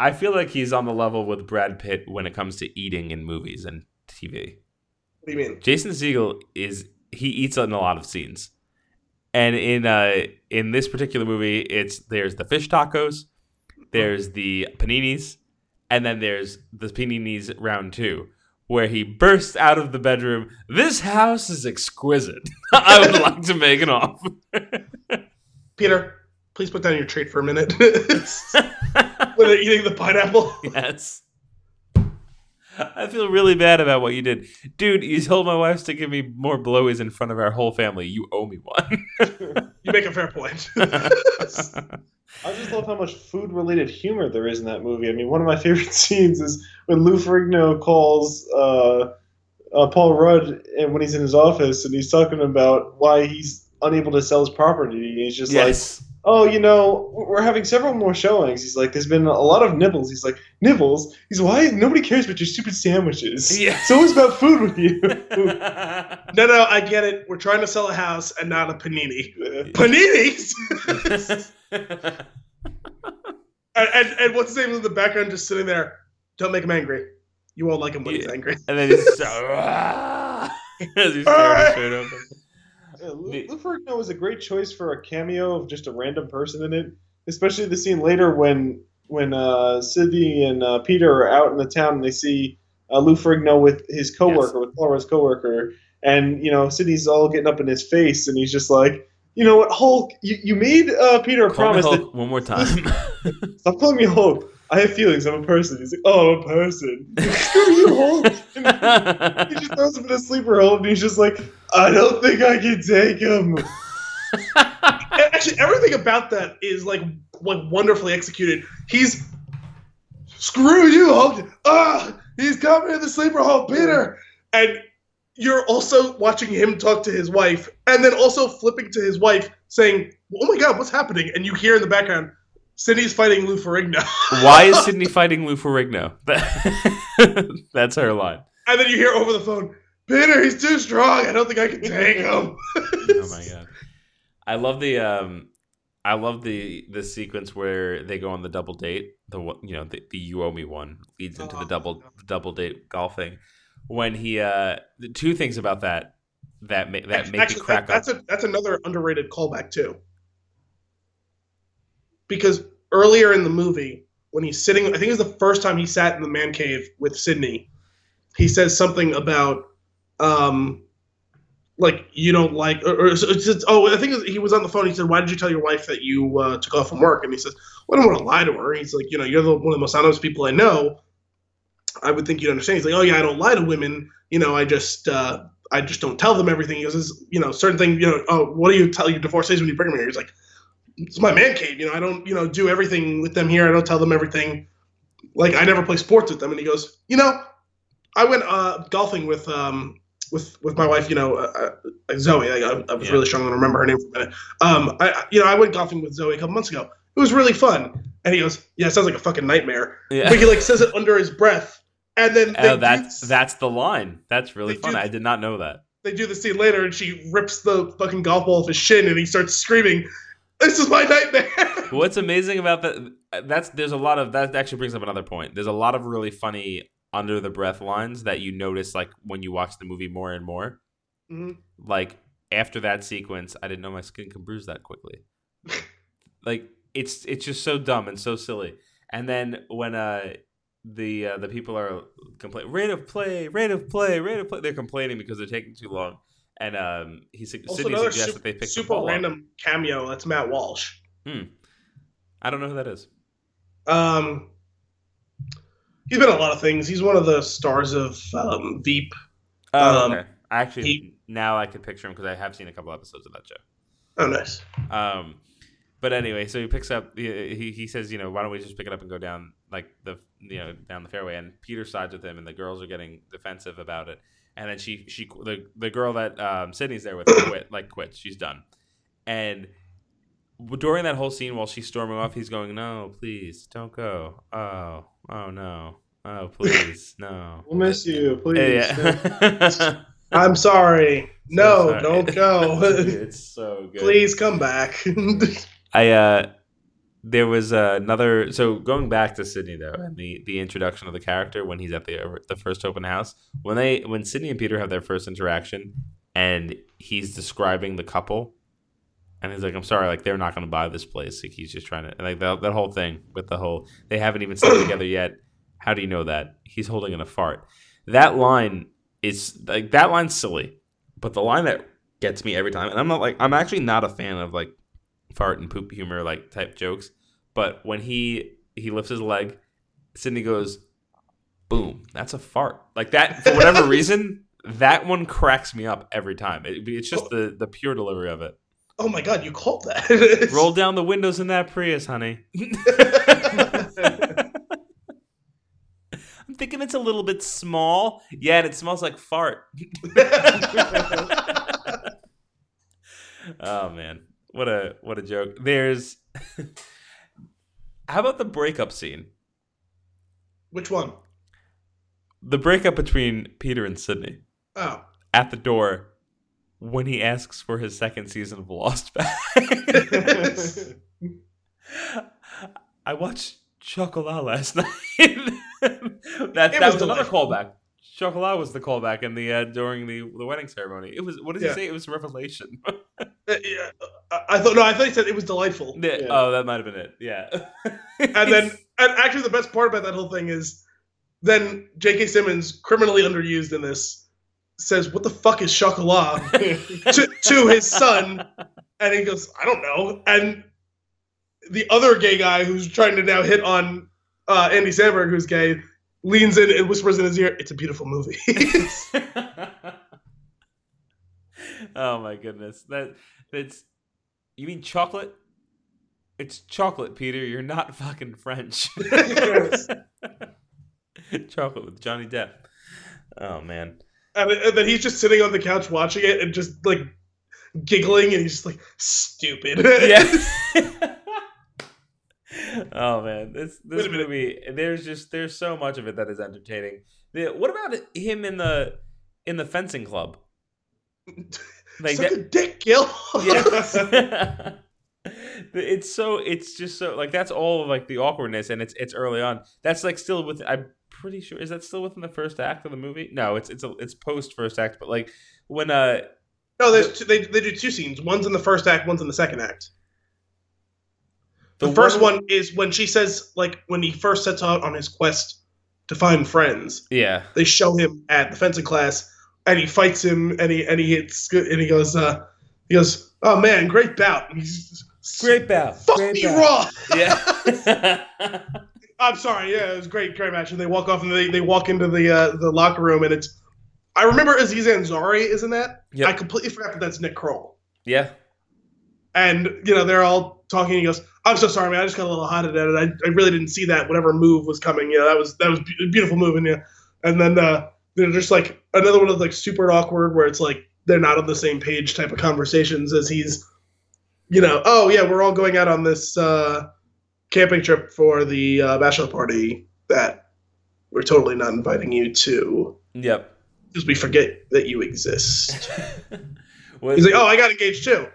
I feel like he's on the level with Brad Pitt when it comes to eating in movies and T V. What do you mean? Jason Siegel is he eats in a lot of scenes, and in uh in this particular movie, it's there's the fish tacos, there's the paninis, and then there's the paninis round two, where he bursts out of the bedroom. This house is exquisite. I would like to make an offer. Peter, please put down your treat for a minute. When they're eating the pineapple. Yes. I feel really bad about what you did. Dude, you told my wife to give me more blowies in front of our whole family. You owe me one. You make a fair point. I just love how much food-related humor there is in that movie. I mean, one of my favorite scenes is when Lou Ferrigno calls uh, uh, Paul Rudd and when he's in his office and he's talking about why he's unable to sell his property. He's just yes. like, oh, you know, we're having several more showings. He's like, there's been a lot of nibbles. He's like, nibbles? He's like, why? Nobody cares about your stupid sandwiches. Yeah. So it's about food with you. No, no, I get it. We're trying to sell a house and not a panini. Paninis? and, and and what's his name in the background just sitting there? Don't make him angry. You won't like him when yeah. he's angry. And then he's so ah! as he's staring straight open. Yeah, Lou, Lou Ferrigno was a great choice for a cameo of just a random person in it, especially the scene later when when uh, Sidney and uh, Peter are out in the town and they see uh, Lou Ferrigno with his coworker, yes. with Laura's coworker, and you know Sidney's all getting up in his face, and he's just like, you know what, Hulk, you, you made uh, Peter a promise. Call me Hulk that, one more time. Stop calling me Hulk. I have feelings. I'm a person. He's like, oh, I'm a person. Screw you, Hulk. He just throws him in a sleeper hold, and he's just like, I don't think I can take him. Actually, everything about that is like, like wonderfully executed. He's, screw you, Hulk. Ah, oh, he's coming in the sleeper hold, Peter. And you're also watching him talk to his wife, and then also flipping to his wife saying, oh my God, what's happening? And you hear in the background, Sydney's fighting Lou Ferrigno. Why is Sydney fighting Lou Ferrigno? That's her line. And then you hear over the phone, Peter, he's too strong. I don't think I can take him. Oh my God. I love the um, I love the the sequence where they go on the double date. The you know the, the you owe me one leads into oh, the double double date golf thing. When he uh, two things about that that ma- that actually, make actually, me crack that, up. That's a that's another underrated callback too. Because earlier in the movie, when he's sitting, I think it was the first time he sat in the man cave with Sidney, he says something about, um, like, you don't like, or, or it's, it's, oh, I think he was on the phone. He said, why did you tell your wife that you uh, took off from work? And he says, well, I don't want to lie to her. He's like, you know, you're the, one of the most honest people I know. I would think you'd understand. He's like, oh, yeah, I don't lie to women. You know, I just, uh, I just don't tell them everything. He goes, you know, certain things, you know, oh, what do you tell your divorcees when you bring them here? He's like, it's my man cave, you know, I don't, you know, do everything with them here. I don't tell them everything. Like, I never play sports with them. And he goes, you know, I went uh, golfing with um with with my wife, you know, uh, uh, Zoe. I, I was yeah. really struggling to remember her name for a minute. Um, I, you know, I went golfing with Zoe a couple months ago. It was really fun. And he goes, yeah, it sounds like a fucking nightmare. Yeah. But he, like, says it under his breath. And then oh, that's, do, that's the line. That's really fun. Do, I did not know that. They do the scene later, and she rips the fucking golf ball off his shin, and he starts screaming, this is my nightmare. What's amazing about that, that's, there's a lot of, that actually brings up another point. There's a lot of really funny under the breath lines that you notice, like, when you watch the movie more and more. Mm-hmm. Like, after that sequence, I didn't know my skin could bruise that quickly. Like, it's it's just so dumb and so silly. And then when uh the uh, the people are complaining, rate of play, rate of play, rate of play, they're complaining because they're taking too long. And um, he Sidney suggests super, that they pick super the random up. Cameo. That's Matt Walsh. Hmm. I don't know who that is. Um, he's been a lot of things. He's one of the stars of um, Veep. Oh, um, okay. Actually, he, now I can picture him because I have seen a couple episodes of that show. Oh, nice. Um, but anyway, so he picks up. He he says, you know, why don't we just pick it up and go down like the you know down the fairway? And Peter sides with him, and the girls are getting defensive about it. And then she, she the, the girl that um, Sydney's there with quit, like quits. She's done. And during that whole scene, while she's storming off, he's going, no, please, don't go. Oh, oh, no. Oh, please, no. We'll miss you, please. Yeah. I'm sorry. No, so sorry. Don't go. It's so good. Please come back. I uh, there was uh, another. So going back to Sydney though, and the, the introduction of the character when he's at the the first open house, when they when Sydney and Peter have their first interaction, and he's describing the couple, and he's like, "I'm sorry, like they're not going to buy this place." Like he's just trying to, and like that that whole thing with the whole they haven't even slept together yet. How do you know that? He's holding in a fart. That line is like that line's silly, but the line that gets me every time, and I'm not like I'm actually not a fan of like fart and poop humor like type jokes, but when he he lifts his leg, Sydney goes, "Boom! That's a fart!" Like that for whatever reason, that one cracks me up every time. It, it's just the the pure delivery of it. Oh my god, you called that! Roll down the windows in that Prius, honey. I'm thinking it's a little bit small. Yeah, and it smells like fart. Oh man, what a what a joke! There's how about the breakup scene? Which one? The breakup between Peter and Sydney. Oh, at the door when he asks for his second season of Lost back. I watched Chocolat last night. that that was, was another callback. Chocolat was the callback in the uh, during the, the wedding ceremony. It was what did yeah. he say? It was revelation. Uh, yeah, I, I thought no, I thought he said it was delightful. Yeah. Yeah. Oh, that might have been it. Yeah. And then, and actually, the best part about that whole thing is, then J K. Simmons, criminally underused in this, says, "What the fuck is Chocolat?" to, to his son, and he goes, "I don't know." And the other gay guy who's trying to now hit on uh, Andy Samberg, who's gay, leans in and whispers in his ear, "It's a beautiful movie." Oh my goodness! That that's you mean chocolate? It's chocolate, Peter. You're not fucking French. Chocolate with Johnny Depp. Oh man! And, and then he's just sitting on the couch watching it and just like giggling, and he's just like stupid. Yeah. Oh man, this this movie. There's just there's so much of it that is entertaining. The, what about him in the in the fencing club? Like such that, a dick, Gil. Yeah. It's so it's just so like that's all of, like the awkwardness, and it's it's early on. That's like still with I'm pretty sure is that still within the first act of the movie? No, it's it's a, it's post first act, but like when uh no, there's two, they they do two scenes. One's in the first act, one's in the second act. The, the first one, one is when she says, like, when he first sets out on his quest to find friends. Yeah. They show him at the fencing class, and he fights him, and he and he hits, and he goes, uh, he goes, "Oh man, great bout." And he's, great bout. Fuck great me bout. Raw. Yeah. I'm sorry. Yeah, it was great, great match. And they walk off, and they, they walk into the uh, the locker room, and it's. I remember Aziz Ansari, isn't that? Yeah. I completely forgot that that's Nick Kroll. Yeah. And you know they're all talking. And he goes, "I'm so sorry, man. I just got a little hot at it. I, I really didn't see that whatever move was coming. You know, that was that was a beautiful move." And yeah, and then uh, they're just like another one of like super awkward where it's like they're not on the same page type of conversations as he's, you know, "Oh yeah, we're all going out on this uh, camping trip for the uh, bachelor party that we're totally not inviting you to." Yep. "Because we forget that you exist." He's like, "Oh, I got engaged too."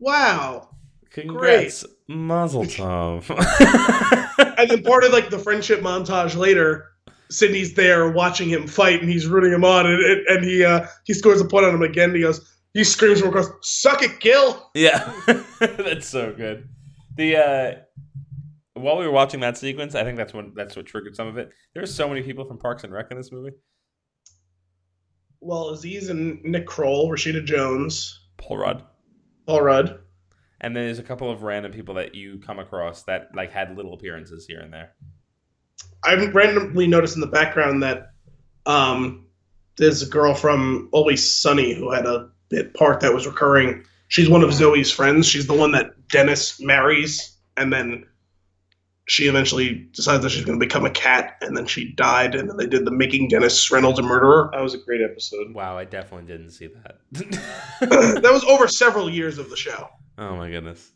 Wow. Congrats. Great. Mazel tov. And then part of like the friendship montage later, Sydney's there watching him fight and he's rooting him on and, and he uh, he scores a point on him again and he goes, he screams from across, "Suck it, Gil!" Yeah. That's so good. The uh, while we were watching that sequence, I think that's when that's what triggered some of it. There's so many people from Parks and Rec in this movie. Well, Aziz and Nick Kroll, Rashida Jones. Paul Rudd. Paul Rudd. And then there's a couple of random people that you come across that like had little appearances here and there. I randomly noticed in the background that um, there's a girl from Always Sunny who had a bit part that was recurring. She's one of Zoe's friends. She's the one that Dennis marries, and then she eventually decides that she's going to become a cat, and then she died, and then they did the Making Dennis Reynolds a Murderer. That was a great episode. Wow, I definitely didn't see that. That was over several years of the show. Oh my goodness!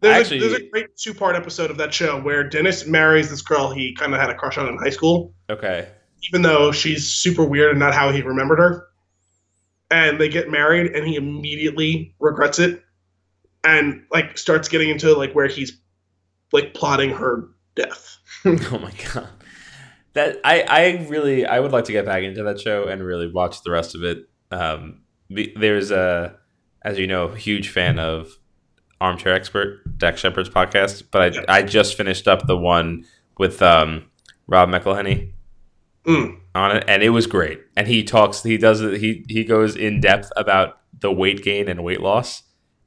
There's, Actually, a, there's a great two-part episode of that show where Dennis marries this girl he kind of had a crush on in high school. Okay. Even though she's super weird and not how he remembered her, and they get married, and he immediately regrets it, and like starts getting into like where he's like plotting her death. Oh my god, that I I really I would like to get back into that show and really watch the rest of it. Um, there's a, as you know, huge fan of Armchair Expert, Dax Shepard's podcast, but I yeah. I just finished up the one with um Rob McElhenney mm. on it, and it was great. And he talks, he does, he he goes in depth about the weight gain and weight loss.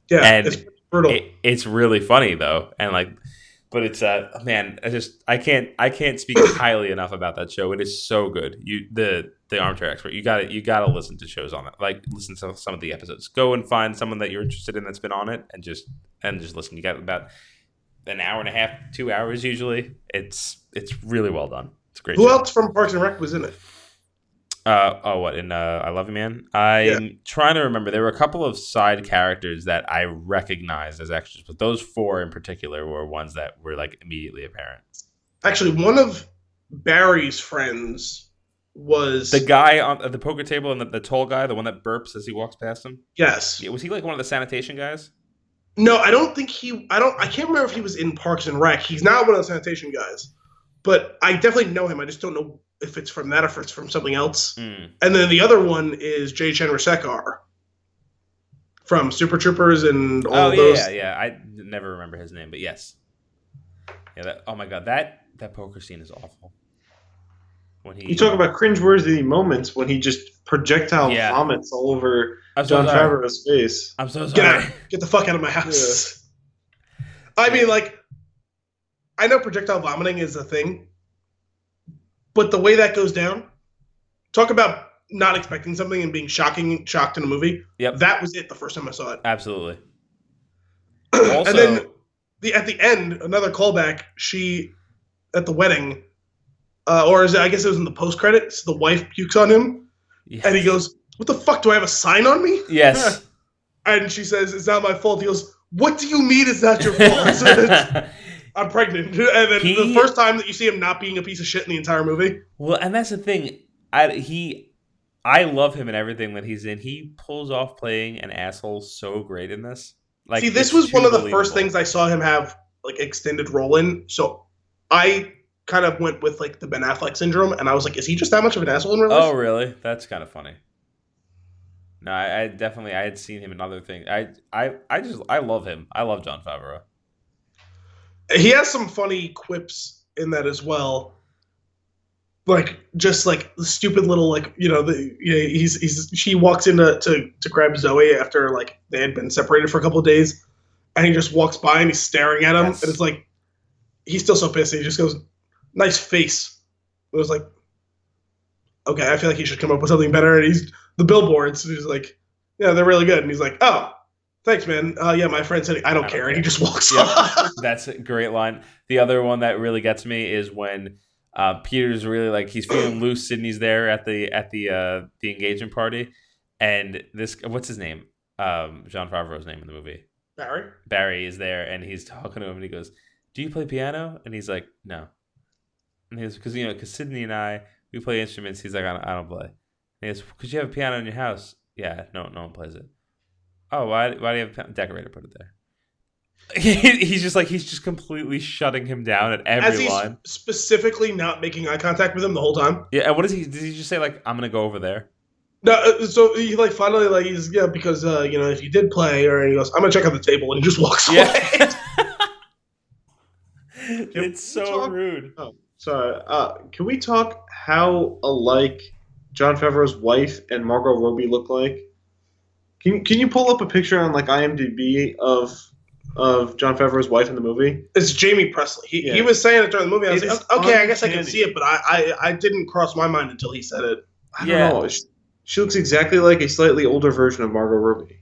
Yeah, and it's brutal. It, it's really funny though, and like, but it's uh man, I just I can't I can't speak highly enough about that show. It is so good. You the the Armchair Expert. You got You got to listen to shows on it. Like listen to some of the episodes. Go and find someone that you're interested in that's been on it, and just and just listen. You got about an hour and a half, two hours usually. It's it's really well done. It's a great. Who show. Else from Parks and Rec was in it? Uh, oh, what in uh, I Love You Man? I'm yeah. trying to remember. There were a couple of side characters that I recognized as extras, but those four in particular were ones that were like immediately apparent. Actually, one of Barry's friends was the guy on at the poker table and the, the tall guy, the one that burps as he walks past him. Yes, yeah, was he like one of the sanitation guys? No, I don't think he. I don't. I can't remember if he was in Parks and Rec. He's not one of the sanitation guys, but I definitely know him. I just don't know if it's from that or if it's from something else. Mm. And then the other one is Jay Chandrasekhar from Super Troopers and all oh, those. Oh, yeah, yeah. I never remember his name, but yes. Yeah. That, oh, my God. That that poker scene is awful. When he, you talk about cringeworthy moments when he just projectile yeah. vomits all over so John sorry. Favreau's face. I'm so sorry. Get out. Get the fuck out of my house. Yeah. I mean, like, I know projectile vomiting is a thing, but the way that goes down, talk about not expecting something and being shocking, shocked in a movie. Yep. That was it the first time I saw it. Absolutely. Also, and then the, at the end, another callback, she, at the wedding, uh, or is it, I guess it was in the post-credits, the wife pukes on him, yes. and he goes, what the fuck, do I have a sign on me? Yes. And she says, it's not my fault. He goes, what do you mean it's not your fault? So I'm pregnant. And then he, the first time that you see him not being a piece of shit in the entire movie. Well, and that's the thing. I he, I love him and everything that he's in. He pulls off playing an asshole so great in this. Like, see, this was one of the first things I saw him have like extended role in. So I kind of went with like the Ben Affleck syndrome, and I was like, is he just that much of an asshole in real life? Oh, really? That's kind of funny. No, I, I definitely I had seen him in other things. I I I just I love him. I love Jon Favreau. He has some funny quips in that as well, like just like the stupid little like you know the you know, he's he's she walks in to, to to grab Zoe after like they had been separated for a couple of days, and he just walks by and he's staring at him yes. and it's like he's still so pissed and he just goes nice face. It was like okay, I feel like he should come up with something better. And he's the billboards. And he's like yeah, they're really good. And he's like oh. Thanks, man. Uh, yeah, my friend said, I don't, I don't care. care. And he just walks yep. off. That's a great line. The other one that really gets me is when uh, Peter's really like, he's feeling loose. Sydney's there at the at the uh, the engagement party. And this, what's his name? Um, Jon Favreau's name in the movie. Barry. Barry is there and he's talking to him and he goes, do you play piano? And he's like, no. And he goes, because, you know, because Sydney and I, we play instruments. He's like, I don't, I don't play. And he goes, because you have a piano in your house. Yeah, no, no one plays it. Oh, why, why do you have a decorator put it there? He, he's just like, he's just completely shutting him down at every As he's line. Specifically not making eye contact with him the whole time. Yeah, and what is he, did he just say like, I'm going to go over there? No, so he like finally like, he's, yeah, because, uh, you know, if he did play, or he goes, I'm going to check out the table, and he just walks yeah. away. It's so talk? rude. Oh, sorry. Uh, can we talk how alike Jon Favreau's wife and Margot Robbie look like? Can can you pull up a picture on like IMDb of of Jon Favreau's wife in the movie? It's Jamie Presley. He yeah. he was saying it during the movie. I was it like, okay, uncanny. I guess I can see it, but I, I, I didn't cross my mind until he said it. I don't yeah. know. She, she looks exactly like a slightly older version of Margot Robbie.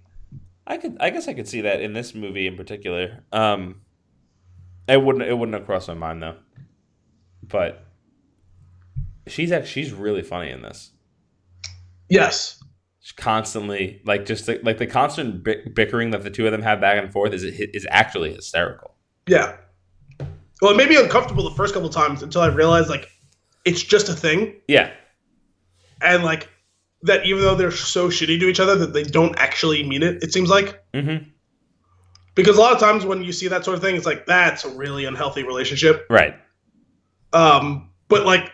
I could I guess I could see that in this movie in particular. Um, it wouldn't it wouldn't have crossed my mind though. But she's actually, she's really funny in this. Yes. Constantly, like just the, like the constant bickering that the two of them have back and forth is is actually hysterical. Yeah. Well, it made me uncomfortable the first couple times until I realized like it's just a thing. Yeah. And like that, even though they're so shitty to each other that they don't actually mean it. It seems like. Mm-hmm. Because a lot of times when you see that sort of thing, it's like, that's a really unhealthy relationship. Right. Um, but, like,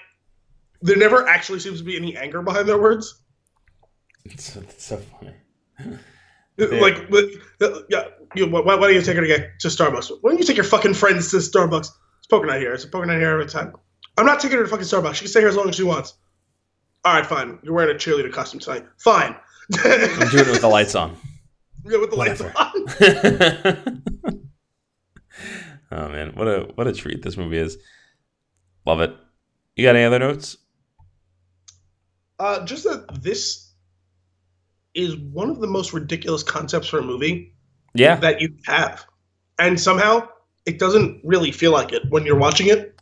there never actually seems to be any anger behind their words. It's, it's so funny. Like, yeah, you, why, why don't you take her to get to Starbucks? Why don't you take your fucking friends to Starbucks? It's poker night here. It's a poker night here every time. I'm not taking her to fucking Starbucks. She can stay here as long as she wants. All right, fine. You're wearing a cheerleader costume tonight. Fine. I'm doing it with the lights on. Yeah, with the Whatever. lights on. Oh man, what a what a treat this movie is. Love it. You got any other notes? Uh, just that this is one of the most ridiculous concepts for a movie yeah. that you have. And somehow it doesn't really feel like it when you're watching it.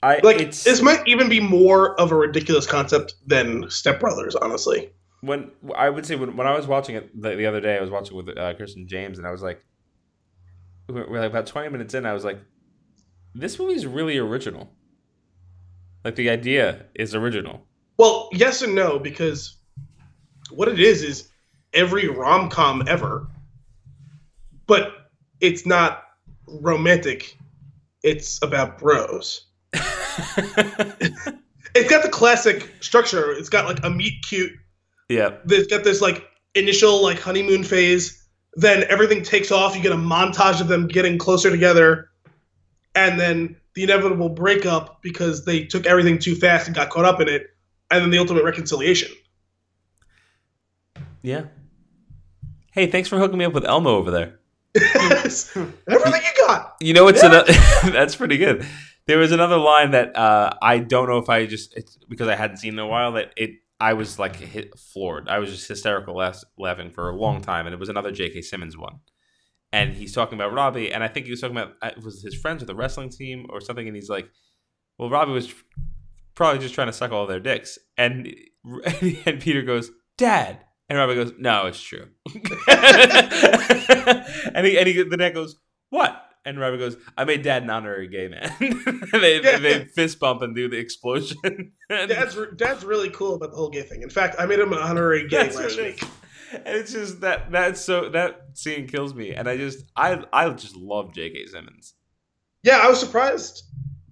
I like it's, this might even be more of a ridiculous concept than Step Brothers, honestly. When I would say when, when I was watching it the, the other day, I was watching with uh, Kirsten James, and I was like, we're, we're like about twenty minutes in. I was like, this movie's really original. Like the idea is original. Well, yes and no, because what it is is every rom-com ever, but it's not romantic. It's about bros. It's got the classic structure. It's got like a meet cute. Yeah. It's got this like initial like honeymoon phase. Then everything takes off. You get a montage of them getting closer together. And then the inevitable breakup because they took everything too fast and got caught up in it. And then the ultimate reconciliation. Yeah. Hey, thanks for hooking me up with Elmo over there. Yes. Everything you got. You know, it's yeah. an- that's pretty good. There was another line that uh, I don't know if I just, it's because I hadn't seen it in a while, that it I was like hit, floored. I was just hysterical last, laughing for a long time. And it was another J K. Simmons one. And he's talking about Robbie. And I think he was talking about, it was his friends with the wrestling team or something. And he's like, well, Robbie was probably just trying to suck all their dicks. And, and Peter goes, Dad. And Robbie goes, no, it's true. and he, and he, the dad goes, what? And Robbie goes, I made Dad an honorary gay man. they, yeah. they fist bump and do the explosion. Dad's, Dad's really cool about the whole gay thing. In fact, I made him an honorary gay that's last week. And it's just that that's so that scene kills me. And I just I I just love J K. Simmons. Yeah, I was surprised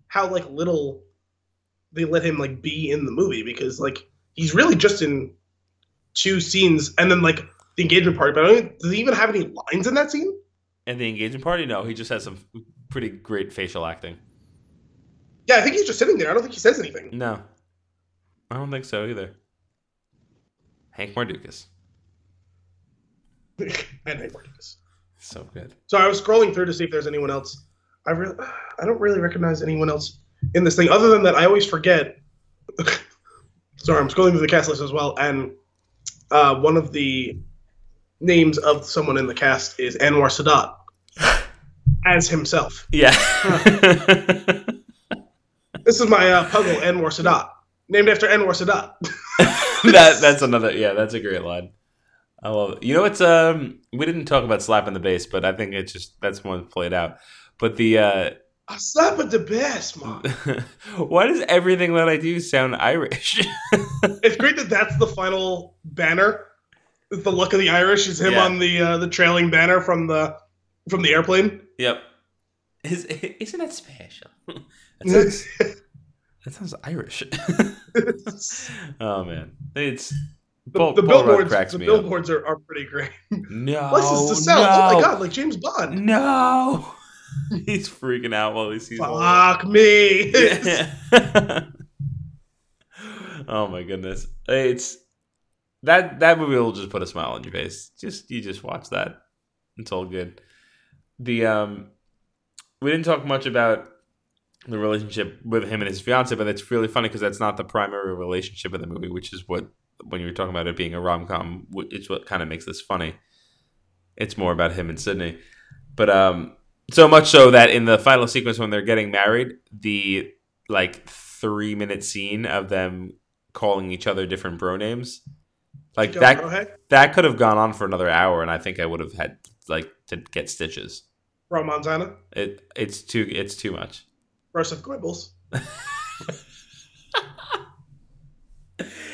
how like little they let him like be in the movie, because like he's really just in two scenes and then like the engagement party. But I don't, does he even have any lines in that scene? And the engagement party? No, he just has some pretty great facial acting. Yeah, I think he's just sitting there. I don't think he says anything. No, I don't think so either. Hank Mardukas. And Hank Mardukas. So good. So I was scrolling through to see if there's anyone else. I really, I don't really recognize anyone else in this thing, other than that I always forget. Sorry, I'm scrolling through the cast list as well, and uh, one of the names of someone in the cast is Anwar Sadat as himself. Yeah. This is my uh, puggle, Anwar Sadat, named after Anwar Sadat. that that's another. Yeah, that's a great line. I love it. You know, it's um, we didn't talk about slap in the bass, but I think it's just that's one played out. But the uh, I slap at the bass, Mom. Why does everything that I do sound Irish? It's great that that's the final banner. The luck of the Irish is him yeah. on the uh, the trailing banner from the from the airplane. Yep. Is, isn't that special? That sounds, that sounds Irish. Oh man, it's. The, Paul, the Paul billboards, the billboards are, are pretty great. No, this is the South. No. Oh my God, like James Bond. No, he's freaking out while he sees. Fuck me. Yeah. Oh my goodness, it's that that movie will just put a smile on your face. Just you just watch that. It's all good. The um, we didn't talk much about the relationship with him and his fiance, but it's really funny because that's not the primary relationship of the movie, which is what. When you were talking about it being a rom-com, it's what kind of makes this funny. It's more about him and Sydney. But um, so much so that in the final sequence when they're getting married, the like three minute scene of them calling each other different bro names, like Joe that Brohead? That could have gone on for another hour, and I think I would have had like to get stitches. Bro Montana. It it's too it's too much. Russ of Quibbles.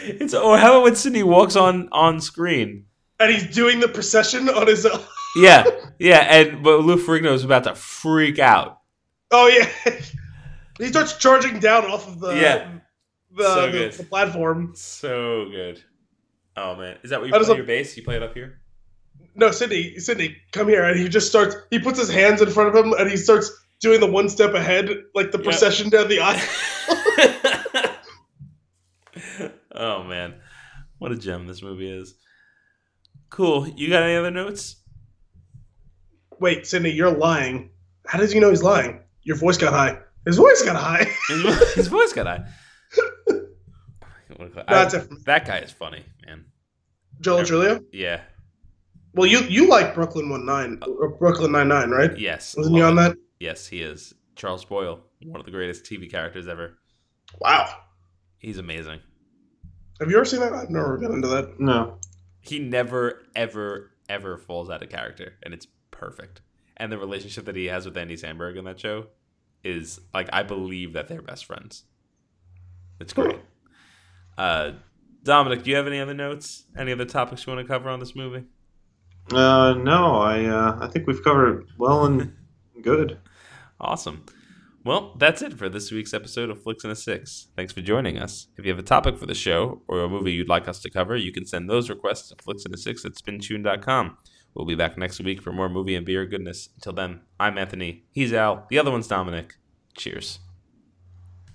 It's or how about when Sydney walks on, on screen and he's doing the procession on his own? Yeah, yeah, and but Lou Ferrigno is about to freak out. Oh yeah, he starts charging down off of the yeah. the, so the, the platform. So good. Oh man, is that what you I play your up, bass? You play it up here? No, Sydney, Sydney, come here. And he just starts. He puts his hands in front of him, and he starts doing the one step ahead, like the procession yep. down the aisle. Oh man, what a gem this movie is. Cool. You got any other notes? Wait, Sydney, you're lying. How did you know he's lying? Your voice got high. His voice got high. his, his voice got high. That's I, that guy is funny, man. Joel Julio? Yeah. Well, you you like Brooklyn One-Nine, or Brooklyn Nine-Nine, right? Yes. Wasn't he on that? Yes, he is. Charles Boyle, one of the greatest T V characters ever. Wow. He's amazing. Have you ever seen that? I've never been into that. No. He never, ever, ever falls out of character, and it's perfect. And the relationship that he has with Andy Samberg in that show is, like, I believe that they're best friends. It's great. Uh, Dominic, do you have any other notes? Any other topics you want to cover on this movie? Uh, no, I uh, I think we've covered it well and good. Awesome. Well, that's it for this week's episode of Flicks and a Six. Thanks for joining us. If you have a topic for the show or a movie you'd like us to cover, you can send those requests to flicksandasix at spintune dot com. We'll be back next week for more movie and beer goodness. Until then, I'm Anthony. He's Al. The other one's Dominic. Cheers.